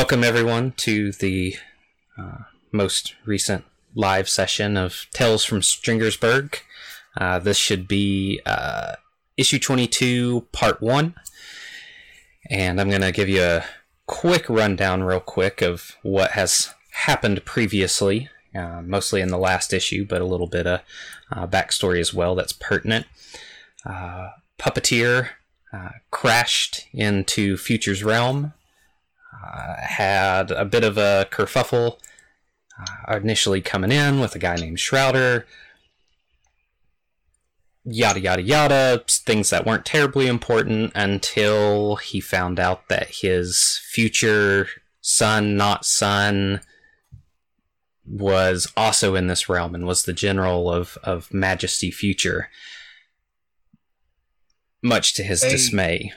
Welcome, everyone, to the most recent live session of Tales from Stringersburg. This should be issue 22, part 1. And I'm going to give you a quick rundown real quick of what has happened previously, mostly in the last issue, but a little bit of backstory as well that's pertinent. Puppeteer crashed into Future's Realm. Had a bit of a kerfuffle initially coming in with a guy named Shrouder. Yada, yada, yada. Things that weren't terribly important until he found out that his future son, not son, was also in this realm and was the general of Majesty Future. Much to his dismay.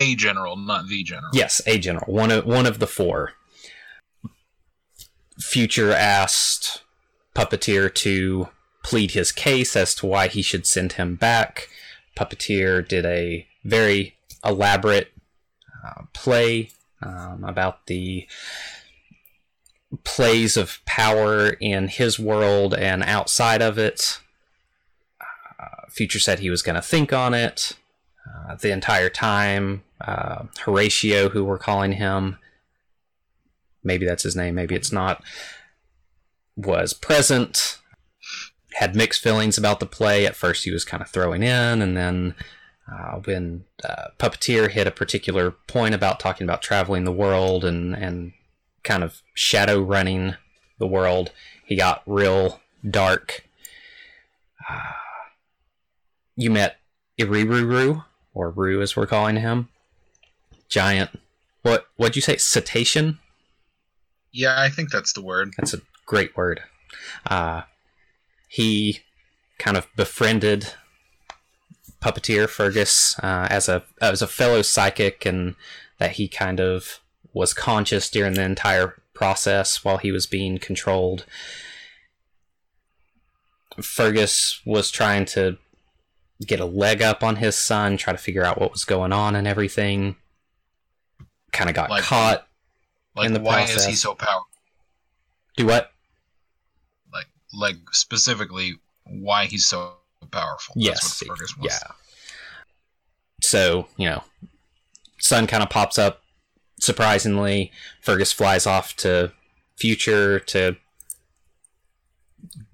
A general, not the general. Yes, a general. One of the four. Future asked Puppeteer to plead his case as to why he should send him back. Puppeteer did a very elaborate play about the plays of power in his world and outside of it. Future said he was going to think on it. The entire time, Horatio, who we're calling him, maybe that's his name, maybe it's not, was present, had mixed feelings about the play. At first he was kind of throwing in, and then when Puppeteer hit a particular point about talking about traveling the world and kind of shadow running the world, he got real dark. You met Iriruru, or Rue as we're calling him. Giant. What'd you say? Cetacean? Yeah, I think that's the word. That's a great word. He kind of befriended Puppeteer Fergus as a fellow psychic, and that he kind of was conscious during the entire process while he was being controlled. Fergus was trying to get a leg up on his son, try to figure out what was going on and everything. Kind of got caught in the process. Why is he so powerful? Do what? Like specifically, why he's so powerful. Yes. That's what Fergus wants. Yeah. So, you know, son kind of pops up surprisingly. Fergus flies off to Future to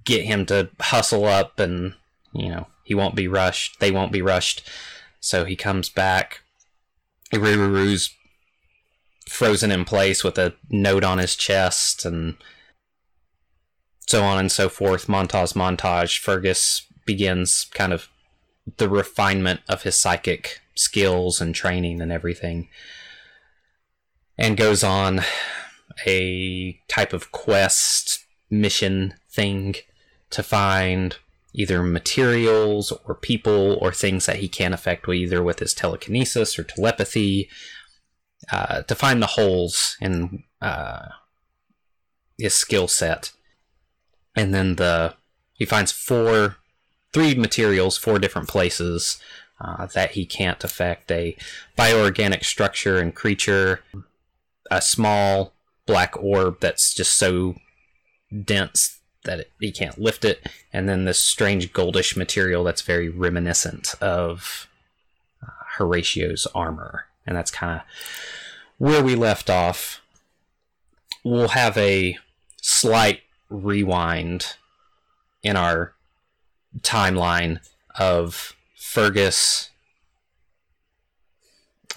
get him to hustle up, and, you know, he won't be rushed. They won't be rushed. So he comes back. Iruru's frozen in place with a note on his chest, and so on and so forth. Montage. Fergus begins kind of the refinement of his psychic skills and training and everything, and goes on a type of quest mission thing to find either materials or people or things that he can affect, either with his telekinesis or telepathy, to find the holes in his skill set. And then he finds three materials, four different places that he can't affect: a bioorganic structure and creature, a small black orb that's just so dense that he can't lift it, and then this strange goldish material that's very reminiscent of Horatio's armor. And that's kind of where we left off. We'll have a slight rewind in our timeline of Fergus,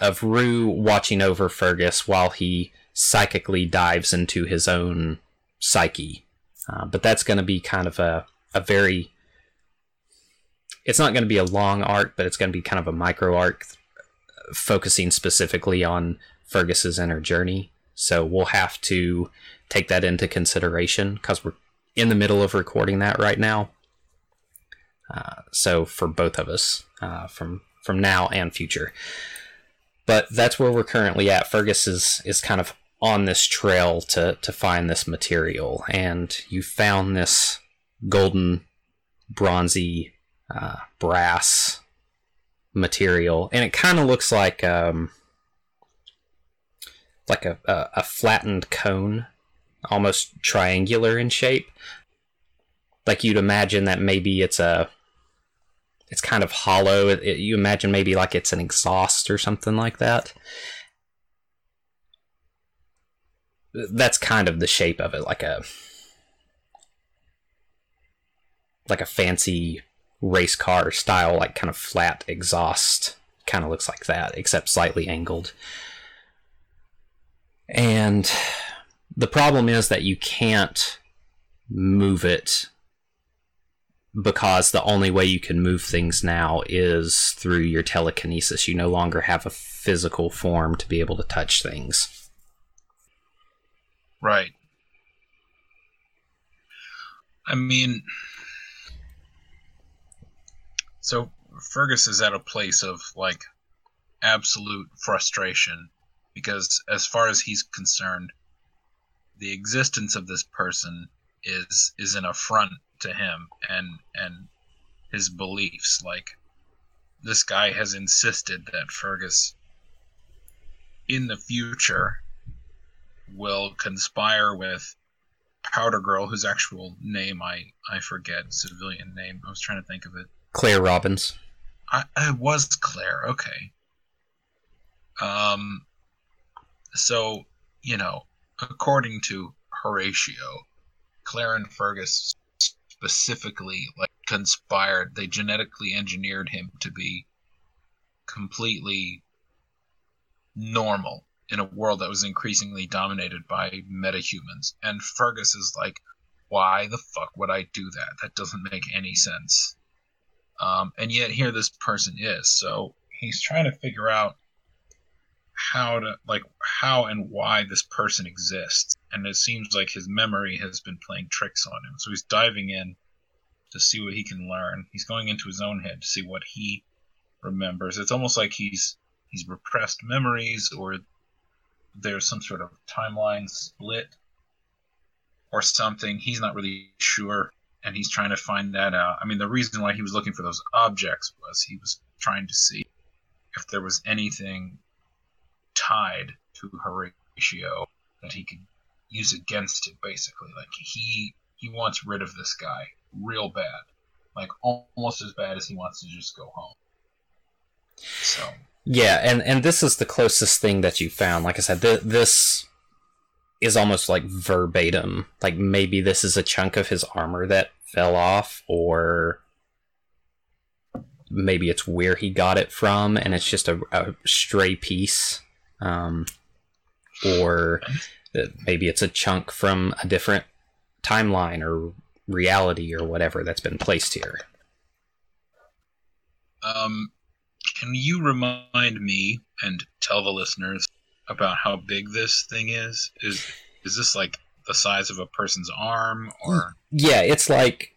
of Rue watching over Fergus while he psychically dives into his own psyche. But that's going to be kind of a very... It's not going to be a long arc, but it's going to be kind of a micro arc focusing specifically on Fergus's inner journey. So we'll have to take that into consideration because we're in the middle of recording that right now. So for both of us, from now and future. But that's where we're currently at. Fergus is kind of on this trail to find this material, and you found this golden, bronzy, brass material, and it kind of looks like a flattened cone, almost triangular in shape. Like you'd imagine that maybe it's kind of hollow. You imagine maybe like it's an exhaust or something like that. That's kind of the shape of it, like a fancy race car style, like kind of flat exhaust. Kind of looks like that, except slightly angled. And the problem is that you can't move it, because the only way you can move things now is through your telekinesis. You no longer have a physical form to be able to touch things. Right. I mean, so Fergus is at a place of, like, absolute frustration, because as far as he's concerned, the existence of this person is an affront to him and his beliefs. Like, this guy has insisted that Fergus in the future will conspire with Powder Girl, whose actual name I forget, civilian name. I was trying to think of it. Claire Robbins. I was Claire, okay. So, you know, according to Horatio, Claire and Fergus specifically, like, conspired. They genetically engineered him to be completely normal in a world that was increasingly dominated by metahumans. And Fergus is like, why the fuck would I do that? That doesn't make any sense. And yet here this person is. So he's trying to figure out how and why this person exists. And it seems like his memory has been playing tricks on him. So he's diving in to see what he can learn. He's going into his own head to see what he remembers. It's almost like he's repressed memories, or there's some sort of timeline split or something. He's not really sure, and he's trying to find that out. I mean, the reason why he was looking for those objects was he was trying to see if there was anything tied to Horatio that he could use against him, basically. Like, he wants rid of this guy real bad. Like, almost as bad as he wants to just go home. So... yeah, and this is the closest thing that you found. Like I said, this is almost like verbatim. Like, maybe this is a chunk of his armor that fell off, or maybe it's where he got it from, and it's just a stray piece. Or maybe it's a chunk from a different timeline or reality or whatever that's been placed here. Can you remind me and tell the listeners about how big this thing is? Is this like the size of a person's arm, or? Yeah, it's like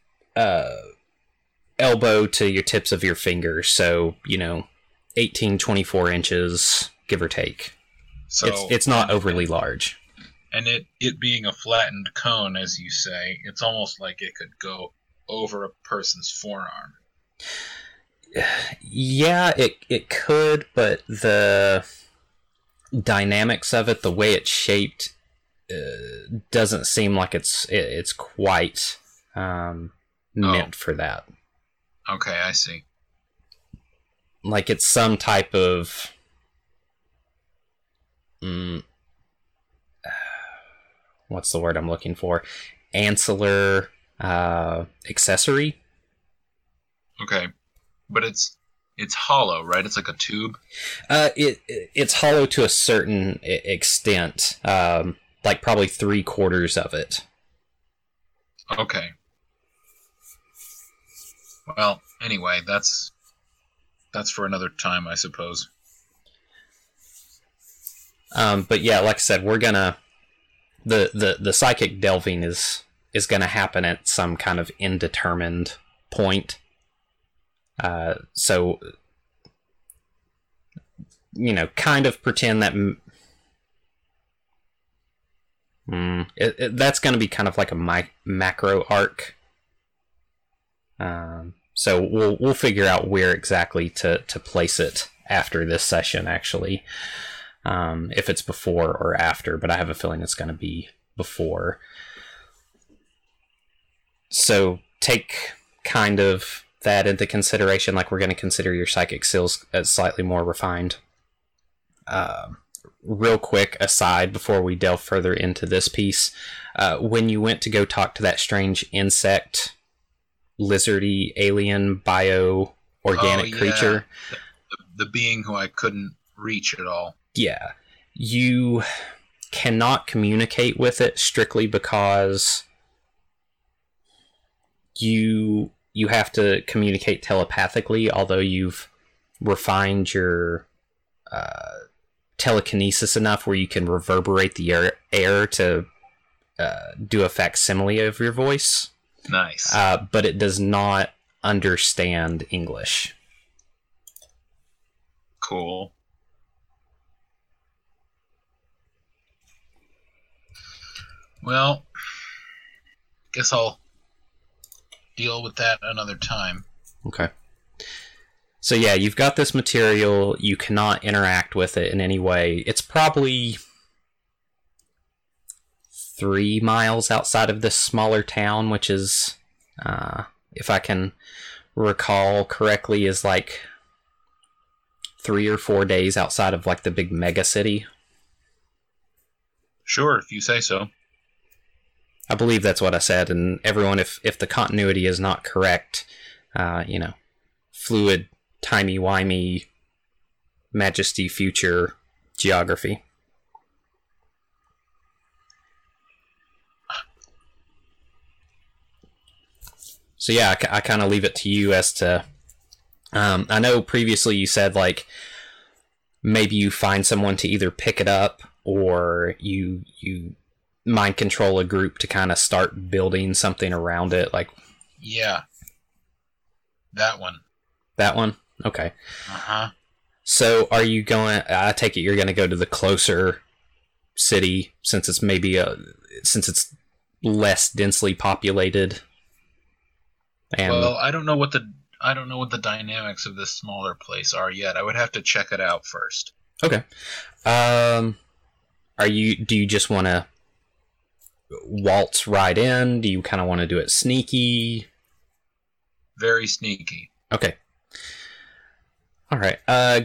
elbow to your tips of your fingers. So, you know, 18, 24 inches, give or take. So it's not overly large. And it being a flattened cone, as you say, it's almost like it could go over a person's forearm. Yeah, it could, but the dynamics of it, the way it's shaped, doesn't seem like it's quite meant for that. Okay, I see. Like, it's some type of what's the word I'm looking for? Ancillary accessory. Okay. But it's hollow, right? It's like a tube. It's hollow to a certain extent, like probably 3/4 of it. Okay. Well, anyway, that's for another time, I suppose. But yeah, like I said, we're gonna the psychic delving is gonna happen at some kind of indetermined point. So, you know, kind of pretend that that's going to be kind of like a macro arc. So we'll figure out where exactly to place it after this session, actually. if it's before or after, but I have a feeling it's going to be before. So take kind of that into consideration, like we're going to consider your psychic skills as slightly more refined. Real quick aside before we delve further into this piece, when you went to go talk to that strange insect, lizardy, alien, bio-organic creature. The being who I couldn't reach at all. Yeah. You cannot communicate with it strictly because you have to communicate telepathically, although you've refined your telekinesis enough where you can reverberate the air to do a facsimile of your voice. Nice. But it does not understand English. Cool. Well, guess I'll deal with that another time. Okay. So yeah, you've got this material. You cannot interact with it in any way. It's probably 3 miles outside of this smaller town, which is, if I can recall correctly, is like 3 or 4 days outside of like the big mega city. Sure, if you say so. I believe that's what I said, and everyone, if the continuity is not correct, fluid, timey-wimey, Majesty Future geography. So yeah, I kind of leave it to you as to... I know previously you said, like, maybe you find someone to either pick it up or you mind control a group to kind of start building something around it, like... Yeah. That one? Okay. Uh-huh. So are you going... I take it you're going to go to the closer city since it's less densely populated. And... Well, I don't know what the dynamics of this smaller place are yet. I would have to check it out first. Okay. Do you just want to waltz right in? Do you kind of want to do it sneaky? Very sneaky. Okay. All right.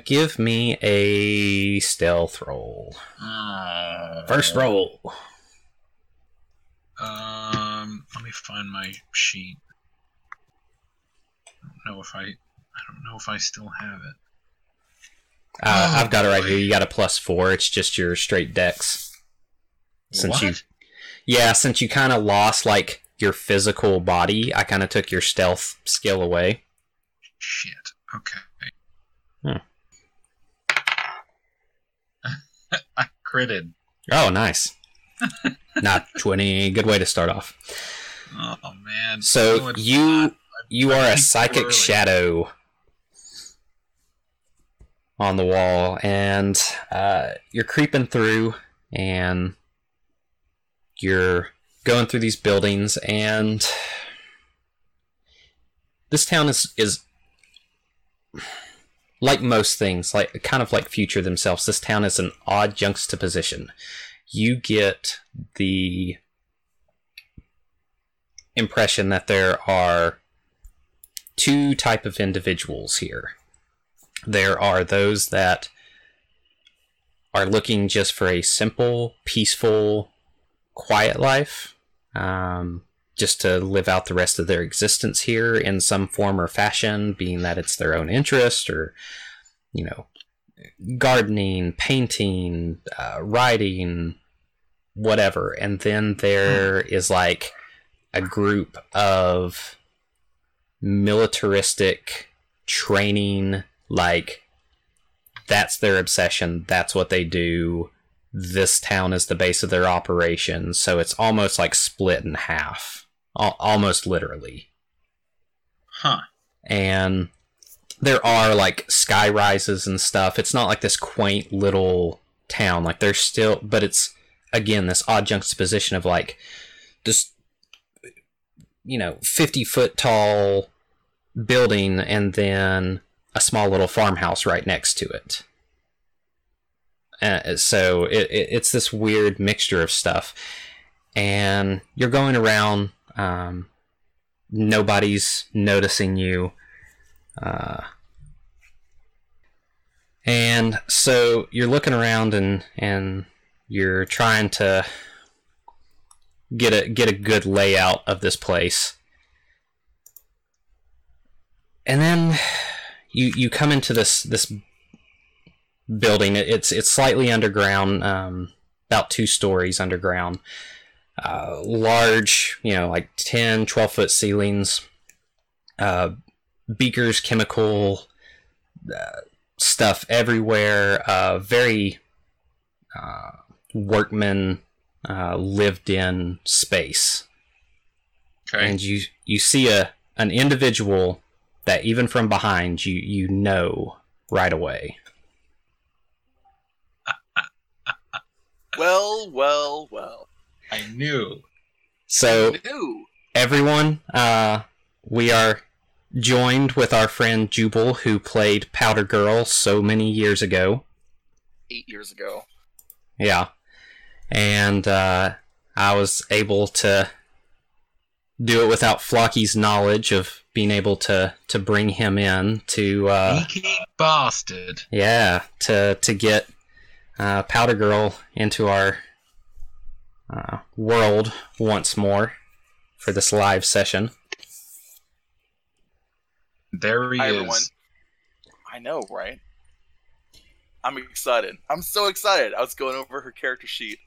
Give me a stealth roll. First roll. Let me find my sheet. I don't know if I still have it. I've got it right here. You got a +4. It's just your straight dex. Since you kind of lost like your physical body, I kind of took your stealth skill away. Shit. Okay. I critted. Oh, nice. Not 20. Good way to start off. Oh man. So you are a psychic shadow on the wall, and you're creeping through, and you're going through these buildings, and this town is like most things, like kind of like Future themselves. This town is an odd juxtaposition. You get the impression that there are two type of individuals here. There are those that are looking just for a simple, peaceful, quiet life, just to live out the rest of their existence here in some form or fashion, being that it's their own interest or, gardening, painting, writing, whatever. And then there is like a group of militaristic training, like that's their obsession, that's what they do, this town is the base of their operations. So it's almost like split in half, almost literally. And there are like sky rises and stuff. It's not like this quaint little town, like there's still, but it's again this odd juxtaposition of like this 50-foot tall building and then a small little farmhouse right next to it. So it's this weird mixture of stuff, and you're going around. Nobody's noticing you. And so you're looking around and you're trying to get a good layout of this place. And then you come into this building. It's slightly underground, about 2 stories underground. Large, like 10, 12-foot ceilings, beakers, chemical stuff everywhere, very workman lived-in space. Okay. And you see an individual that even from behind you know right away. Well. I knew. So, everyone, we are joined with our friend Jubal, who played Powder Girl so many years ago. 8 years ago. Yeah. And I was able to do it without Flocky's knowledge of being able to bring him in to... Sneaky bastard. Yeah, to get Powder Girl into our... world once more for this live session. There he is. Everyone. I know, right? I'm excited. I'm so excited. I was going over her character sheet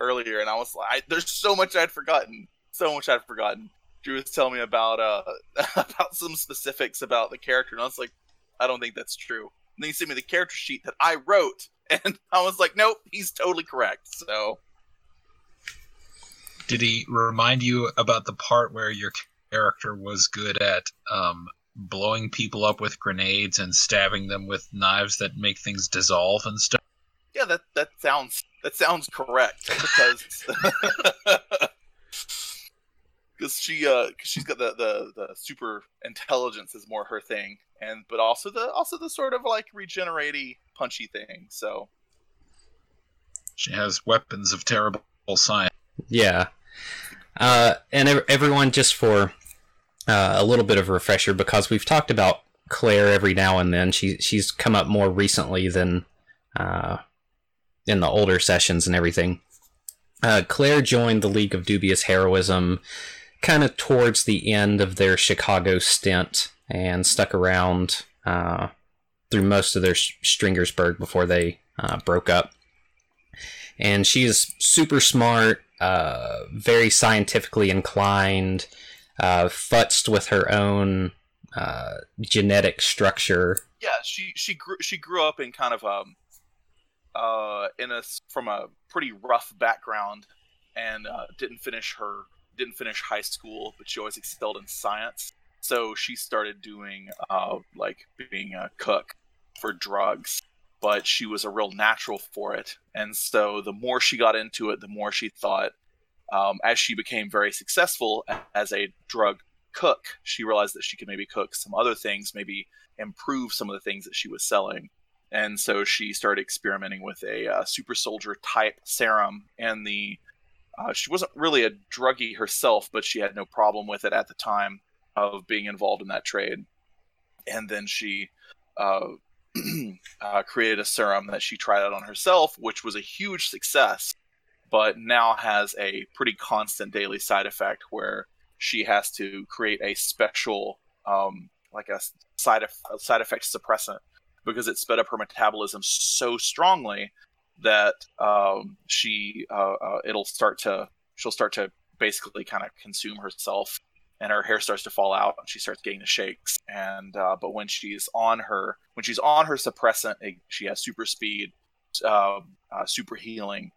earlier, and I was like, "There's so much I'd forgotten. So much I'd forgotten." Drew was telling me about some specifics about the character, and I was like, "I don't think that's true." And then he sent me the character sheet that I wrote, and I was like, "Nope, he's totally correct." So. Did he remind you about the part where your character was good at blowing people up with grenades and stabbing them with knives that make things dissolve and stuff? Yeah, that sounds correct because she's got the super intelligence is more her thing, and but also the sort of like regenerate-y, punchy thing. So she has weapons of terrible science. Yeah. And everyone, just for a little bit of a refresher, because we've talked about Claire every now and then. She's come up more recently than in the older sessions and everything. Claire joined the League of Dubious Heroism kind of towards the end of their Chicago stint and stuck around through most of their Stringersburg before they broke up. And she is super smart, very scientifically inclined, futzed with her own genetic structure. Yeah, she grew up in kind of from a pretty rough background, and didn't finish high school, but she always excelled in science. So she started doing being a cook for drugs. But she was a real natural for it. And so the more she got into it, the more she thought, as she became very successful as a drug cook, she realized that she could maybe cook some other things, maybe improve some of the things that she was selling. And so she started experimenting with a super soldier type serum. And she wasn't really a druggie herself, but she had no problem with it at the time of being involved in that trade. And then she... created a serum that she tried out on herself, which was a huge success, but now has a pretty constant daily side effect where she has to create a special side effect suppressant because it sped up her metabolism so strongly that she'll start to basically kind of consume herself, and her hair starts to fall out, and she starts getting the shakes. And but when she's on her suppressant, she has super speed, super healing,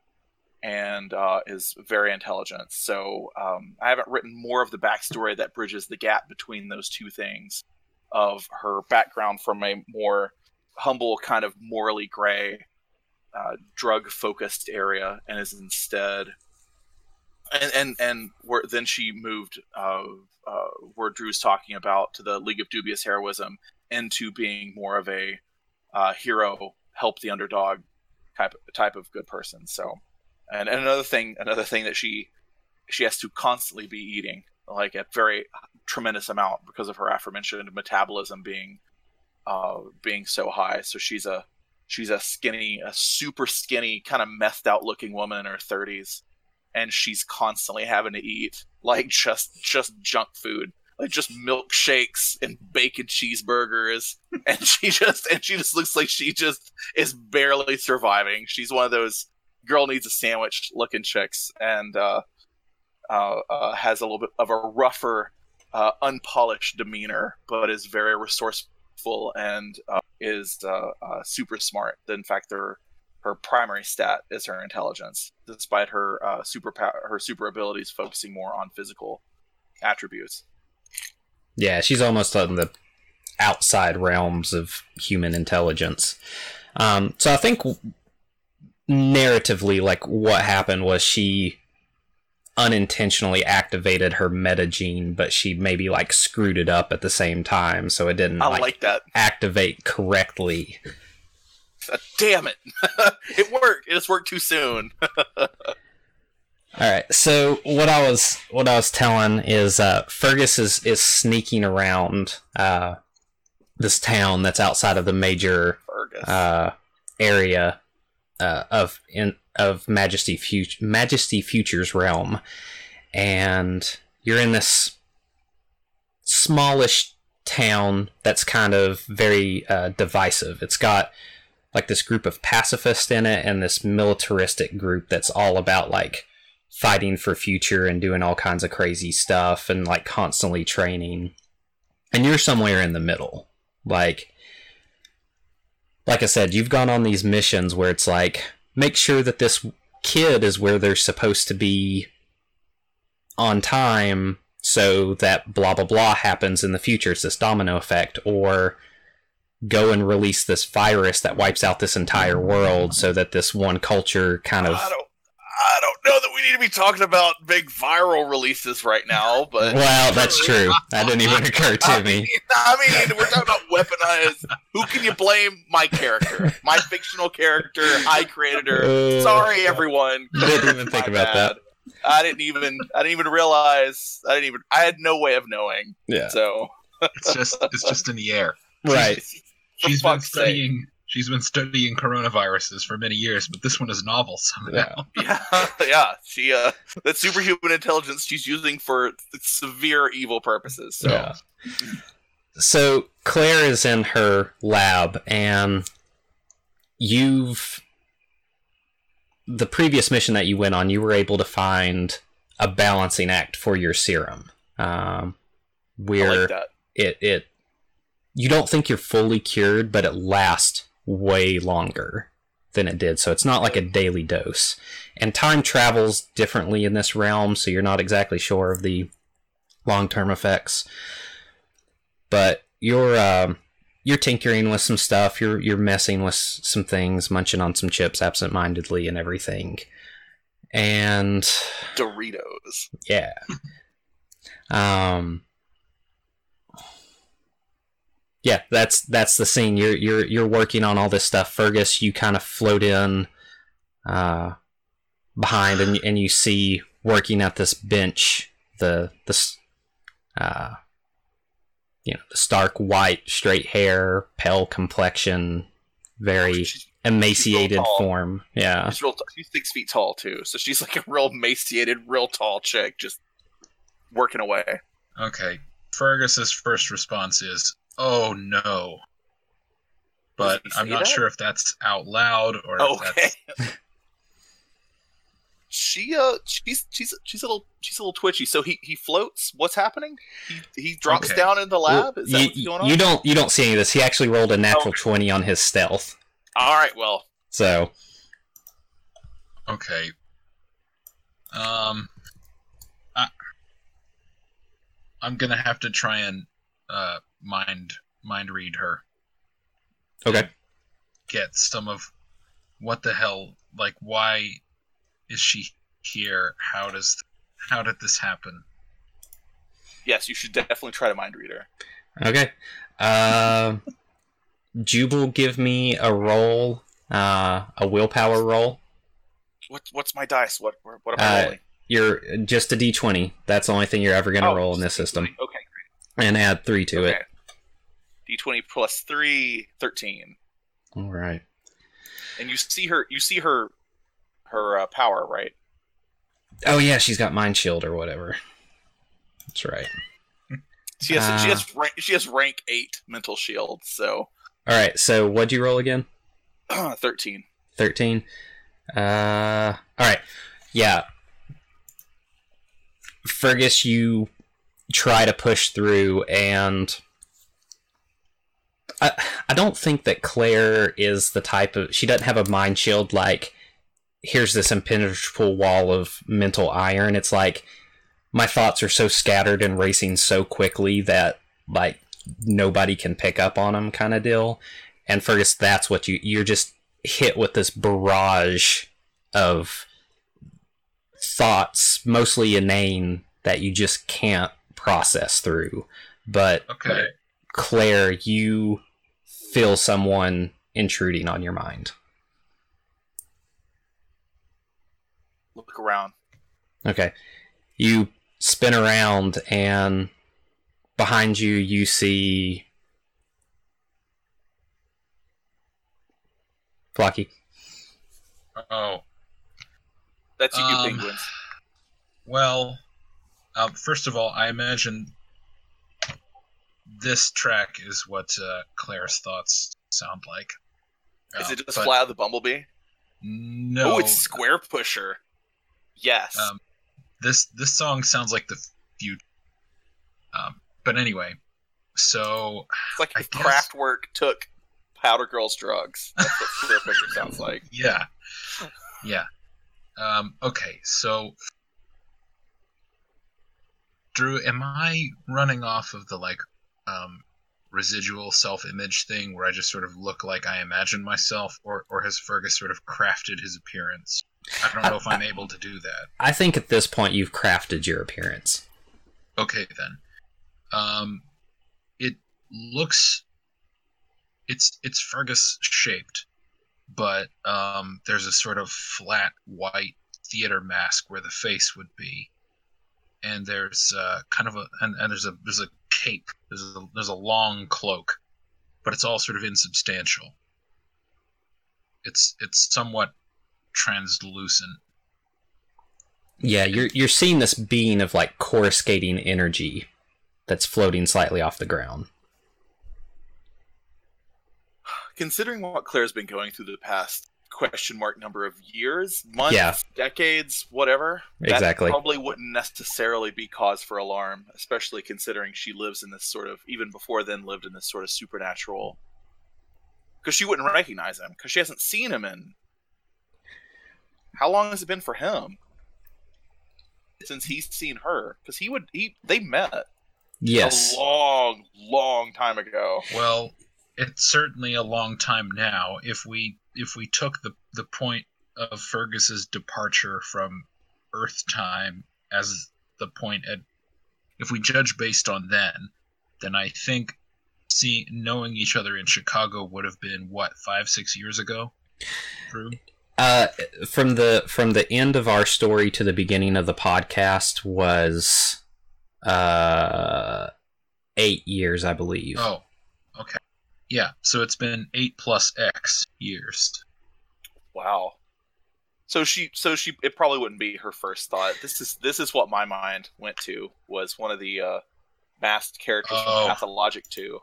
and is very intelligent. So I haven't written more of the backstory that bridges the gap between those two things, of her background from a more humble, kind of morally gray, drug-focused area, and is instead. And where then she moved, where Drew's talking about, to the League of Dubious Heroism, into being more of a hero, help the underdog type of good person. So, and another thing that she has to constantly be eating, like a very tremendous amount, because of her aforementioned metabolism being so high. So she's a skinny, a super skinny, kind of messed out looking woman in her 30s, and she's constantly having to eat like just junk food, like just milkshakes and bacon cheeseburgers, and she just looks like she just is barely surviving. She's one of those girl needs a sandwich looking chicks, and has a little bit of a rougher, unpolished demeanor, but is very resourceful and is super smart. In fact, her primary stat is her intelligence, despite her super abilities focusing more on physical attributes. Yeah, she's almost on the outside realms of human intelligence. So I think narratively, like, what happened was she unintentionally activated her metagene, but she maybe like screwed it up at the same time, so it didn't activate correctly. Damn it. It worked. It just worked too soon. Alright, so what I was telling is Fergus is sneaking around this town that's outside of the major area of Majesty Future's Realm, and you're in this smallish town that's kind of very divisive. It's got like this group of pacifists in it and this militaristic group that's all about like fighting for future and doing all kinds of crazy stuff and like constantly training. And you're somewhere in the middle. Like I said, you've gone on these missions where it's like, make sure that this kid is where they're supposed to be on time so that blah, blah, blah happens in the future. It's this domino effect. Or go and release this virus that wipes out this entire world so that this one culture kind of... I don't know that we need to be talking about big viral releases right now, but... Well, that's true. That didn't even occur to me. I mean, we're talking about weaponized... Who can you blame? My character. My fictional character. I created her. Sorry, everyone. Didn't even think about that. I didn't even realize... I had no way of knowing. Yeah. So... It's just in the air. Right. She's been studying... She's been studying coronaviruses for many years, but this one is novel somehow. Yeah. She that superhuman intelligence she's using for severe evil purposes. So. Yeah. So Claire is in her lab, and the previous mission that you went on, you were able to find a balancing act for your serum, where I like that. It you don't think you're fully cured, but it lasts way longer than it did, so it's not like a daily dose, and time travels differently in this realm, so you're not exactly sure of the long-term effects. But you're tinkering with some stuff, you're messing with some things, munching on some chips absentmindedly and everything, and Doritos. Yeah. Yeah, that's the scene. You're working on all this stuff. Fergus, you kind of float in behind, and you see working at this bench the stark white, straight hair, pale complexion, very emaciated form. Yeah, she's real. She's 6 feet tall too, so she's like a real emaciated, real tall chick just working away. Okay, Fergus's first response is, "Oh no!" But I'm not sure if that's out loud or if that's... She's a little twitchy. So he floats. What's happening? He drops down in the lab. Is that what's going on? You don't see any of this. He actually rolled a natural 20 on his stealth. All right. Well. So. Okay. I'm gonna have to try and mind read her. Okay. Get some of what the hell, like, why is she here? How did this happen? Yes, you should definitely try to mind read her. Okay. Jubal, give me a roll a willpower roll. What's my dice? What am I rolling? You're just a D20. That's the only thing you're ever going to roll in this system. Okay, great. And add 3 to it. D20 plus 3, 13. All right. And you see her power, right? Oh yeah, she's got mind shield or whatever. That's right. She has rank 8 mental shield. So. All right. So what'd you roll again? 13. 13. All right. Yeah. Fergus, you try to push through, and I don't think that Claire is the type of... She doesn't have a mind shield like, here's this impenetrable wall of mental iron. It's like, my thoughts are so scattered and racing so quickly that, like, nobody can pick up on them kind of deal. And Fergus, that's what you're just hit with this barrage of thoughts, mostly inane, that you just can't process through. But okay. Claire, you feel someone intruding on your mind. Look around. Okay. You spin around, and behind you, you see... Flocky. Uh-oh. That's you, penguins. Well, first of all, I imagine... This track is what Claire's thoughts sound like. Is it just Fly Out of the Bumblebee? No. Oh, it's Squarepusher. Yes. This song sounds like the future. But anyway, so... It's like if Kraftwerk took Powder Girl's drugs. That's what Squarepusher sounds like. Yeah. Yeah. Okay, so... Drew, am I running off of the, like, residual self-image thing where I just sort of look like I imagine myself, or has Fergus sort of crafted his appearance? I don't know if I'm able to do that. I think at this point you've crafted your appearance. Okay, then. It looks... It's Fergus-shaped, but there's a sort of flat white theater mask where the face would be. And there's kind of a and there's a cape, there's a long cloak, but it's all sort of insubstantial. It's somewhat translucent. Yeah, you're seeing this being of like coruscating energy that's floating slightly off the ground. Considering what Claire's been going through the past number of years, months, decades, whatever. Exactly. That probably wouldn't necessarily be cause for alarm, especially considering she lives in this sort of, even before then, lived in this sort of supernatural. Because she wouldn't recognize him, because she hasn't seen him in... How long has it been for him? Since he's seen her. Because they met. Yes. A long, long time ago. Well, it's certainly a long time now. If we took the point of Fergus's departure from Earth time as the point at, if we judge based on then I think knowing each other in Chicago would have been what, 5-6 years ago? Drew? From the end of our story to the beginning of the podcast was 8 years, I believe. Oh, okay. Yeah, so it's been 8+ X years. Wow. So she it probably wouldn't be her first thought. This is what my mind went to, was one of the masked characters from Pathologic 2.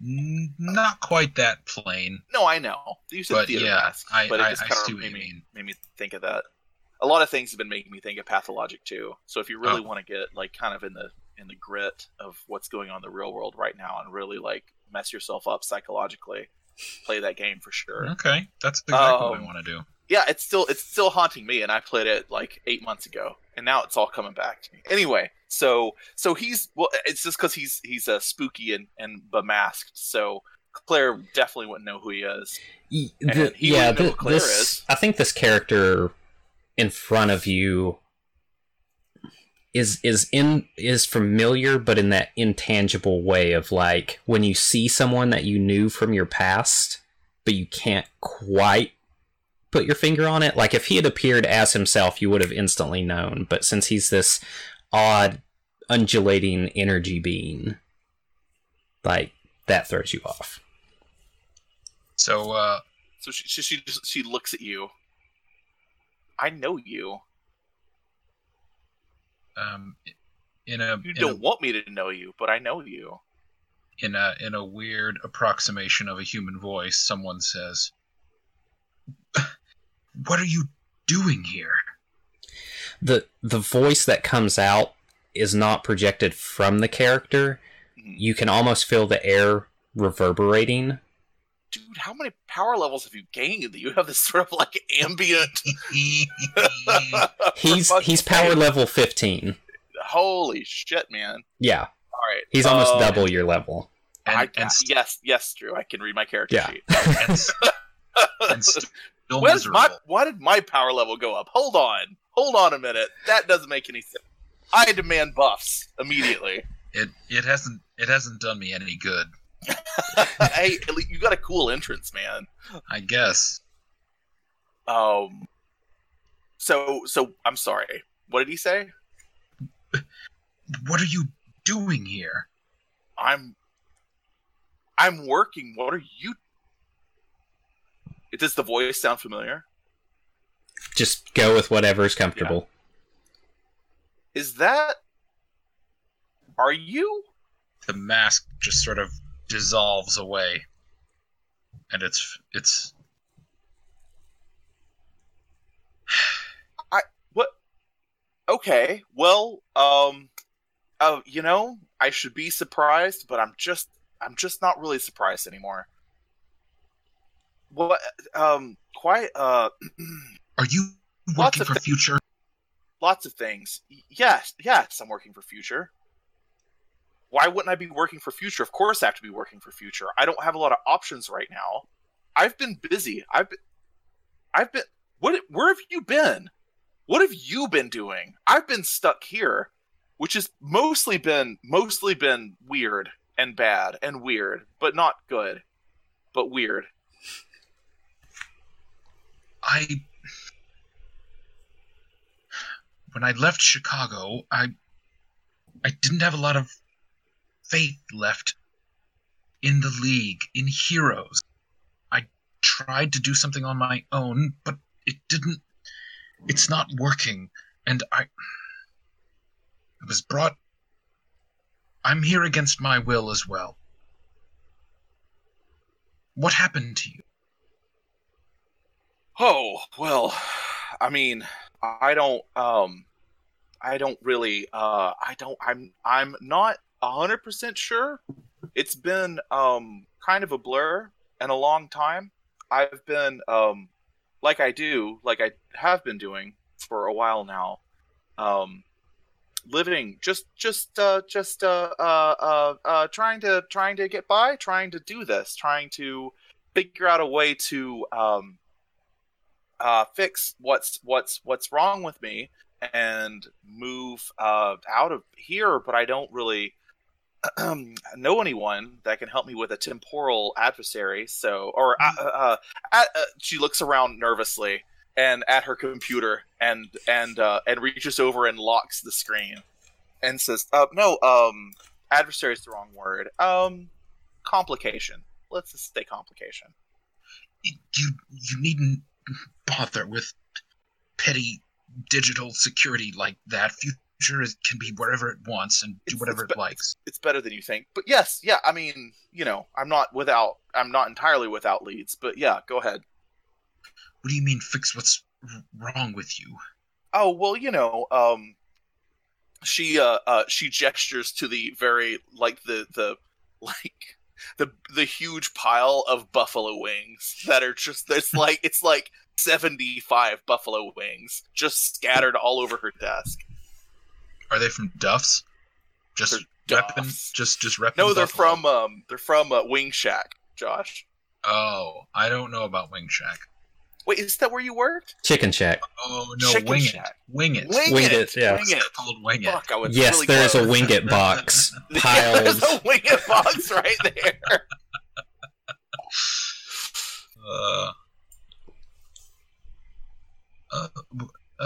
Not quite that plain. No, I know. You said theater mask, but it just kind of made me think of that. A lot of things have been making me think of Pathologic 2. So if you really want to get like kind of in the grit of what's going on in the real world right now and really like mess yourself up psychologically, play that game for sure. Okay, that's exactly what I want to do. Yeah, it's still haunting me, and I played it like 8 months ago, and now it's all coming back to me. Anyway, so he's, well, it's just because he's a spooky and bemasked, so Claire definitely wouldn't know who he is. He wouldn't know who Claire is. I think this character in front of you is familiar, but in that intangible way of like when you see someone that you knew from your past, but you can't quite put your finger on it. Like, if he had appeared as himself, you would have instantly known. But since he's this odd, undulating energy being, like, that throws you off. So, she looks at you. I know you. You don't want me to know you, but I know you. In a weird approximation of a human voice, someone says, "What are you doing here?" The voice that comes out is not projected from the character. You can almost feel the air reverberating. Dude, how many power levels have you gained that you have this sort of, like, ambient... He's power level 15. Holy shit, man. Yeah. All right. He's almost double your level. Yes, Drew, I can read my character sheet. And still miserable. Why did my power level go up? Hold on a minute. That doesn't make any sense. I demand buffs immediately. It hasn't done me any good. Hey, you got a cool entrance, man. I guess. So I'm sorry. What did he say? What are you doing here? I'm working. What are you? Does the voice sound familiar? Just go with whatever's comfortable. Yeah. Are you? The mask just sort of dissolves away, and it's. What? Okay. Well, I should be surprised, but I'm just not really surprised anymore. What? Are you working for Future? Lots of things. Yes, I'm working for Future. Why wouldn't I be working for Future? Of course I have to be working for Future. I don't have a lot of options right now. I've been busy. I've been... Where have you been? What have you been doing? I've been stuck here, which has mostly been weird and bad and weird, but not good, but weird. When I left Chicago, I didn't have a lot of faith left in the League, in heroes. I tried to do something on my own, but it didn't. It's not working, and I was brought. I'm here against my will as well. What happened to you? Oh, well, I mean, I'm not 100% sure. It's been kind of a blur and a long time. I've been like I have been doing for a while now, living trying to get by, trying to do this, trying to figure out a way to fix what's wrong with me and move out of here. But I don't really know anyone that can help me with a temporal adversary. So, she looks around nervously and at her computer, and reaches over and locks the screen, and says, "No, adversary is the wrong word. Complication. Let's just say complication. You needn't bother with petty digital security like that. Future can be wherever it wants and do whatever it likes. It's better than you think. But yes, yeah, I mean, I'm not entirely without leads, but yeah, go ahead. What do you mean fix what's wrong with you? Oh, well, she gestures to the very, like, the huge pile of buffalo wings that are just, it's like 75 buffalo wings just scattered all over her desk. Are they from Duff's? Just repping. No, they're buffalo. They're from Wing Shack, Josh. Oh, I don't know about Wing Shack. Wait, is that where you worked? Chicken Shack. Oh no, Chicken Wing Shack. Wing It. Yeah. Wing It. Called Wing It. Fuck, yes, really there's a Wing It box. Piled. Yeah, there's a Wing It box right there.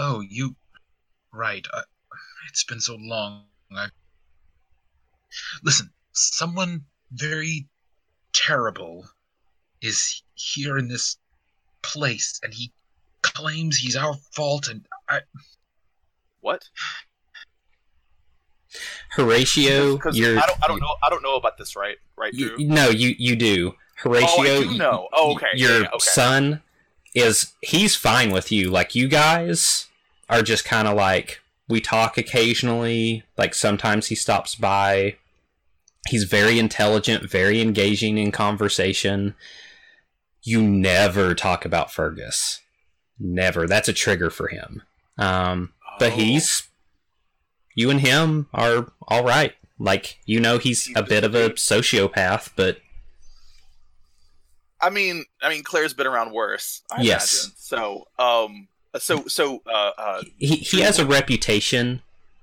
Oh, you... Right. It's been so long. Listen, someone very terrible is here in this place, and he claims he's our fault, and I... What? Horatio, you're... I don't know about this, right, Drew? You do. Horatio, oh, I do know. Oh, okay. Your son is... He's fine with you. Like, you guys are just kind of like... We talk occasionally. Like, sometimes he stops by. He's very intelligent, very engaging in conversation. You never talk about Fergus. Never. That's a trigger for him. But he's... You and him are all right. Like, you know, he's a bit of a sociopath, but... I mean, Claire's been around worse, I imagine. So he has a reputation.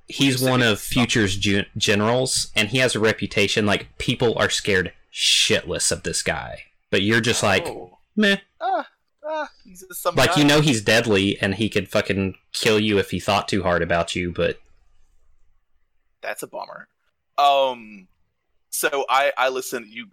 He's one of Future's generals, and he has a reputation. Like, people are scared shitless of this guy, but you're just like, meh. He's just some guy. You know, he's deadly, and he could fucking kill you if he thought too hard about you. But that's a bummer. So I listened. You,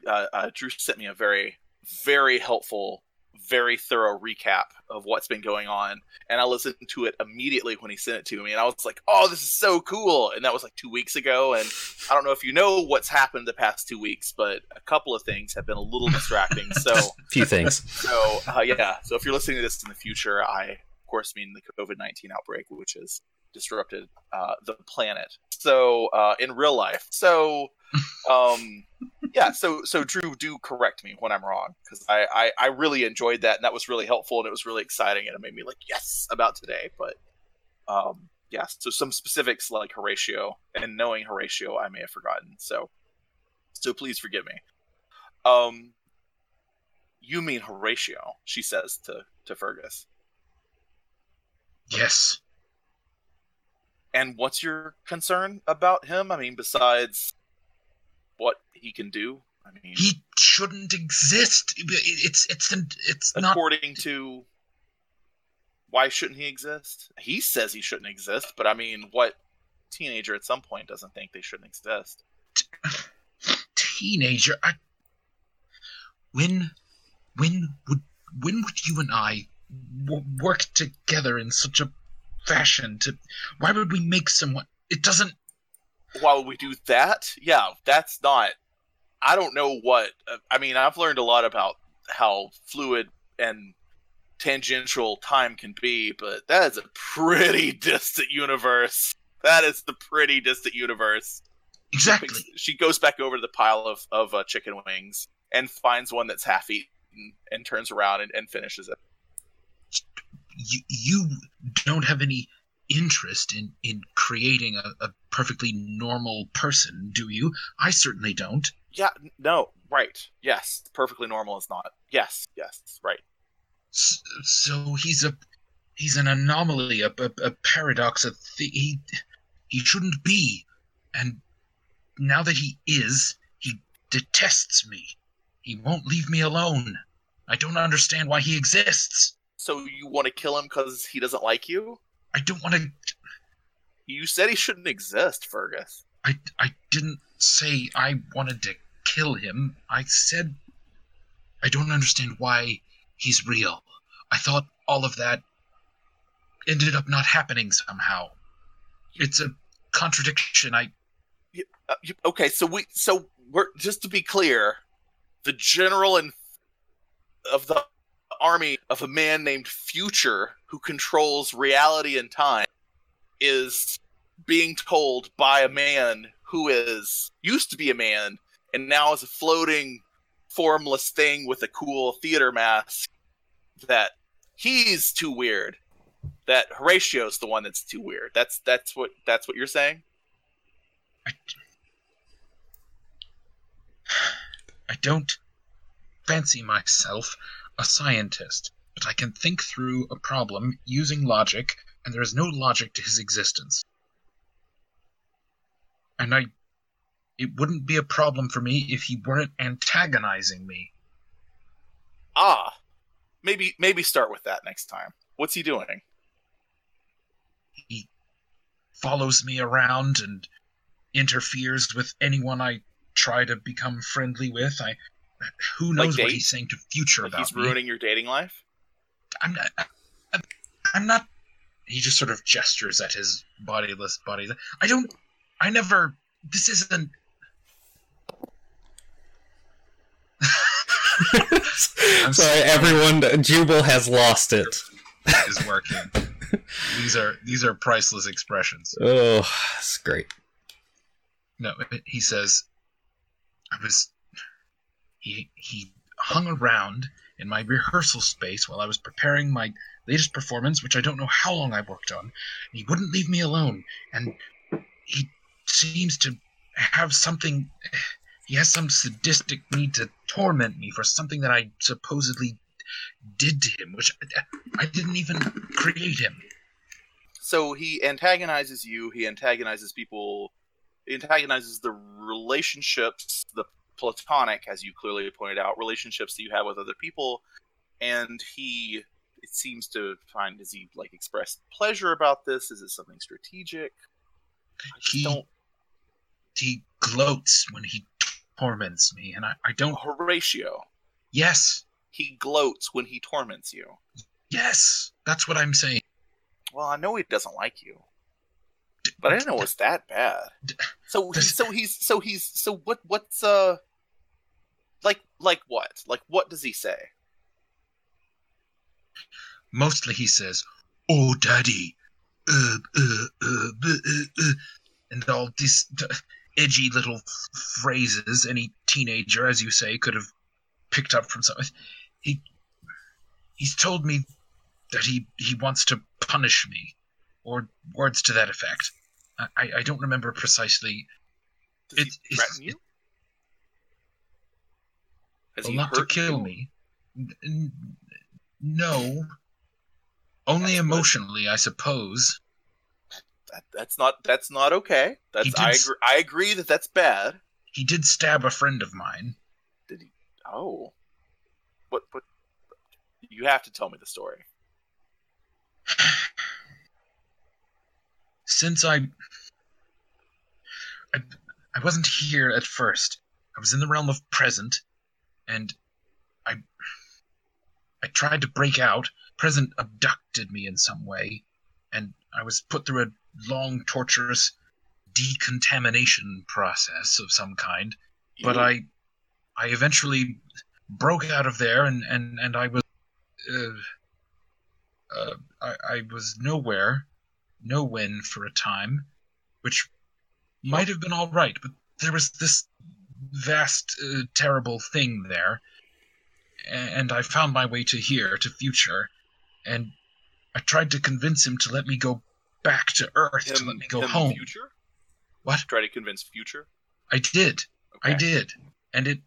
Drew sent me a very, very helpful, very thorough recap of what's been going on, and I listened to it immediately when he sent it to me, and I was like, oh, this is so cool. And that was like 2 weeks ago, and I don't know if you know what's happened the past 2 weeks, but a couple of things have been a little distracting, so a few things. So if you're listening to this in the future, I of course mean the COVID-19 outbreak, which has disrupted the planet, so in real life. So so Drew, do correct me when I'm wrong, because I really enjoyed that, and that was really helpful, and it was really exciting, and it made me like, yes, about today. But so some specifics like Horatio, and knowing Horatio, I may have forgotten, so please forgive me. You mean Horatio, she says to Fergus. Yes. And what's your concern about him? I mean, besides what he can do? I mean, he shouldn't exist. It's not... According to... Why shouldn't he exist? He says he shouldn't exist, but I mean, what teenager at some point doesn't think they shouldn't exist? Teenager? When would you and I work together in such a fashion? Why would we make someone... It doesn't... Why would we do that? Yeah, that's not... I don't know what... I mean, I've learned a lot about how fluid and tangential time can be, but that is a pretty distant universe. Exactly. She goes back over to the pile of chicken wings and finds one that's half-eaten and turns around and finishes it. You don't have any interest in creating a perfectly normal person, do you? I certainly don't. Yeah, no, right. Yes, perfectly normal is not. Yes, right. So he's an anomaly, a paradox. He shouldn't be. And now that he is, he detests me. He won't leave me alone. I don't understand why he exists. So you want to kill him because he doesn't like you? I don't want to... You said he shouldn't exist, Fergus. I didn't say I wanted to kill him. I said I don't understand why he's real. I thought all of that ended up not happening somehow. It's a contradiction. Okay, so we're, just to be clear, the general of the army of a man named Future who controls reality and time is being told by a man who is used to be a man and now is a floating formless thing with a cool theater mask that he's too weird, that Horatio's the one that's too weird. That's what you're saying? I don't fancy myself a scientist, but I can think through a problem using logic, and there is no logic to his existence. And it wouldn't be a problem for me if he weren't antagonizing me. Maybe start with that next time. What's he doing? He follows me around and interferes with anyone I try to become friendly with. Who knows what he's saying to Future about me? He's ruining your dating life? I'm not... He just sort of gestures at his bodiless body. This isn't... I'm sorry, everyone. Jubal has lost it. Is working. These are priceless expressions. Oh, it's great. No, he says, He hung around in my rehearsal space while I was preparing my latest performance, which I don't know how long I worked on. And he wouldn't leave me alone, and he seems to have something. He has some sadistic need to torment me for something that I supposedly did to him, which I didn't even create him. So he antagonizes you. He antagonizes people. He antagonizes the relationships, the platonic, as you clearly pointed out, relationships that you have with other people, and he, it seems to find, does he like express pleasure about this? Is it something strategic? He gloats when he torments me, and I don't... Horatio. Yes. He gloats when he torments you. Yes, that's what I'm saying. Well, I know he doesn't like you. But I didn't know it was that bad. So what's Like what? Like, what does he say? Mostly he says, "Oh, Daddy," and all these edgy little phrases any teenager, as you say, could have picked up from something. He's told me that he wants to punish me, or words to that effect. I don't remember precisely. Does he threaten you? Well, not to kill me. No. Only emotionally, I suppose. That's not okay. I agree that that's bad. He did stab a friend of mine. Did he? Oh. What? You have to tell me the story. Since I wasn't here at first. I was in the realm of present, and I tried to break out. Present abducted me in some way, and I was put through a long, torturous decontamination process of some kind. Yeah. But I eventually broke out of there, and I was I was nowhere, no win for a time, which might have been all right, but there was this vast, terrible thing there, and I found my way to here, to Future, and I tried to convince him to let me go back to Earth, to let me go home. Future? What? Try to convince Future? I did. Okay. I did. And it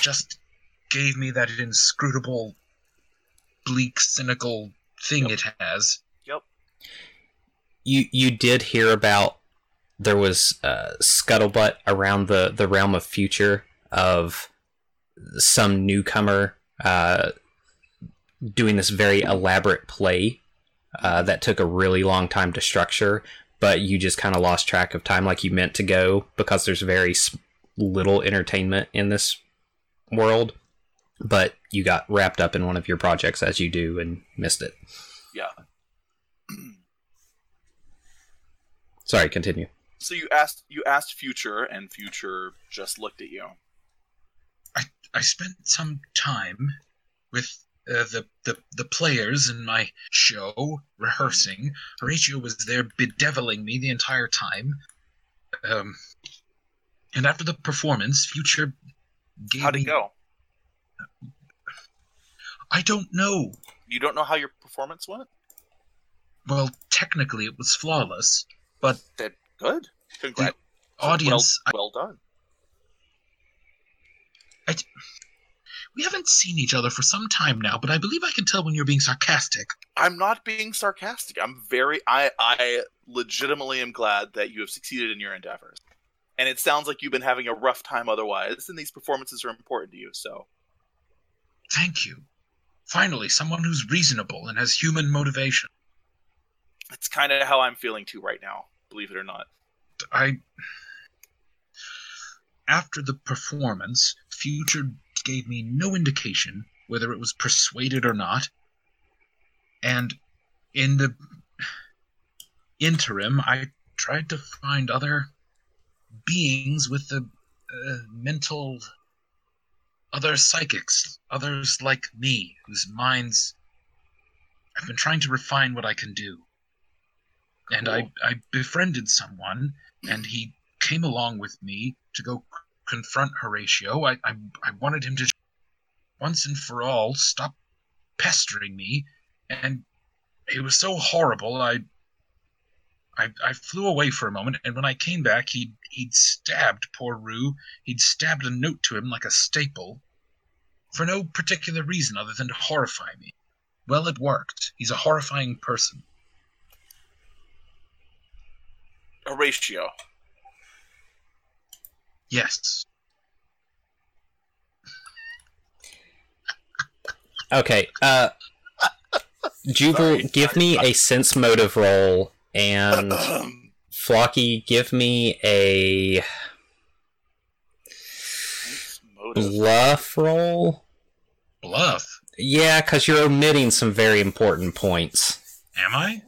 just gave me that inscrutable, bleak, cynical thing it has. You did hear about there was scuttlebutt around the realm of Future of some newcomer doing this very elaborate play that took a really long time to structure, but you just kind of lost track of time like you meant to go because there's very little entertainment in this world, but you got wrapped up in one of your projects as you do and missed it. Yeah. Sorry, continue. So you asked Future, and Future just looked at you. I spent some time with the players in my show rehearsing. Horatio was there bedeviling me the entire time. And after the performance, Future gave me... How'd it go? I don't know. You don't know how your performance went? Well, technically it was flawless. But good. Congrats. Audience. Well done. We haven't seen each other for some time now, but I believe I can tell when you're being sarcastic. I'm not being sarcastic. I legitimately am glad that you have succeeded in your endeavors. And it sounds like you've been having a rough time otherwise, and these performances are important to you, so. Thank you. Finally, someone who's reasonable and has human motivation. That's kind of how I'm feeling too right now, believe it or not. After the performance, Future gave me no indication whether it was persuaded or not. And in the interim, I tried to find other beings with the mental... other psychics, others like me, whose minds... I've been trying to refine what I can do. Cool. And I befriended someone, and he came along with me to go confront Horatio. I wanted him to, once and for all, stop pestering me, and it was so horrible, I flew away for a moment, and when I came back, he'd stabbed poor Rue. He'd stabbed a note to him like a staple, for no particular reason other than to horrify me. Well, it worked. He's a horrifying person. Horatio. Yes. Okay, Juber, give me a sense motive roll, and Flocky, give me a bluff roll. Bluff? Yeah, because you're omitting some very important points. Am I?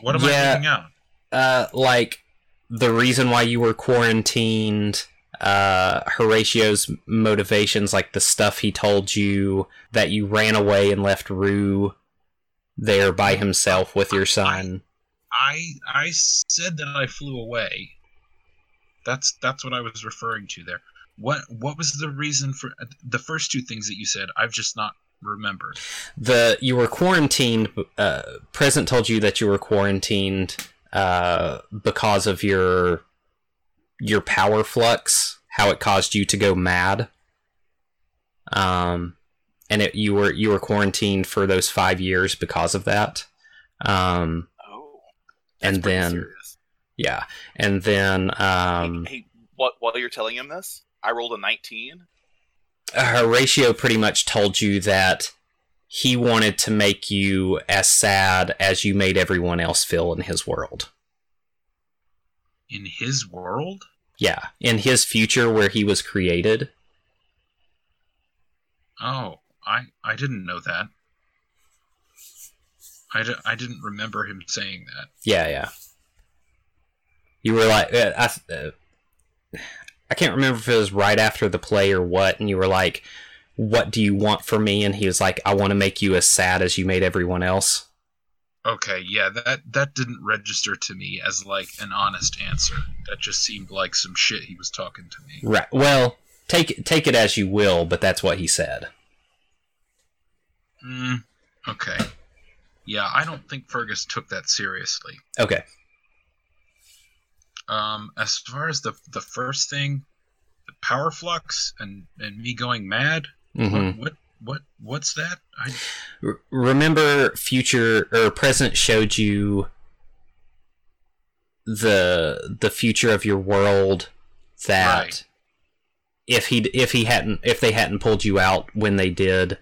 What am I leaving out? Like, the reason why you were quarantined, Horatio's motivations, like the stuff he told you, that you ran away and left Rue there by himself with your son. I said that I flew away. That's what I was referring to there. What was the reason for the first two things that you said? I've just not remembered. You were quarantined. Present told you that you were quarantined because of your power flux, how it caused you to go mad. And you were quarantined for those 5 years because of that. And then, serious. Yeah, and then, hey, while you're telling him this, I rolled a 19. Horatio pretty much told you that he wanted to make you as sad as you made everyone else feel in his world. In his world? Yeah, in his future where he was created. Oh, I didn't know that. I didn't remember him saying that. Yeah. You were like... I can't remember if it was right after the play or what, and you were like, what do you want from me? And he was like, I want to make you as sad as you made everyone else. Okay, yeah, that didn't register to me as, like, an honest answer. That just seemed like some shit he was talking to me. Right, well, take it as you will, but that's what he said. Okay. Yeah, I don't think Fergus took that seriously. Okay. As far as the first thing, the power flux and me going mad, mm-hmm. What's that? Remember future or present showed you the future of your world that right. if they hadn't pulled you out when they did,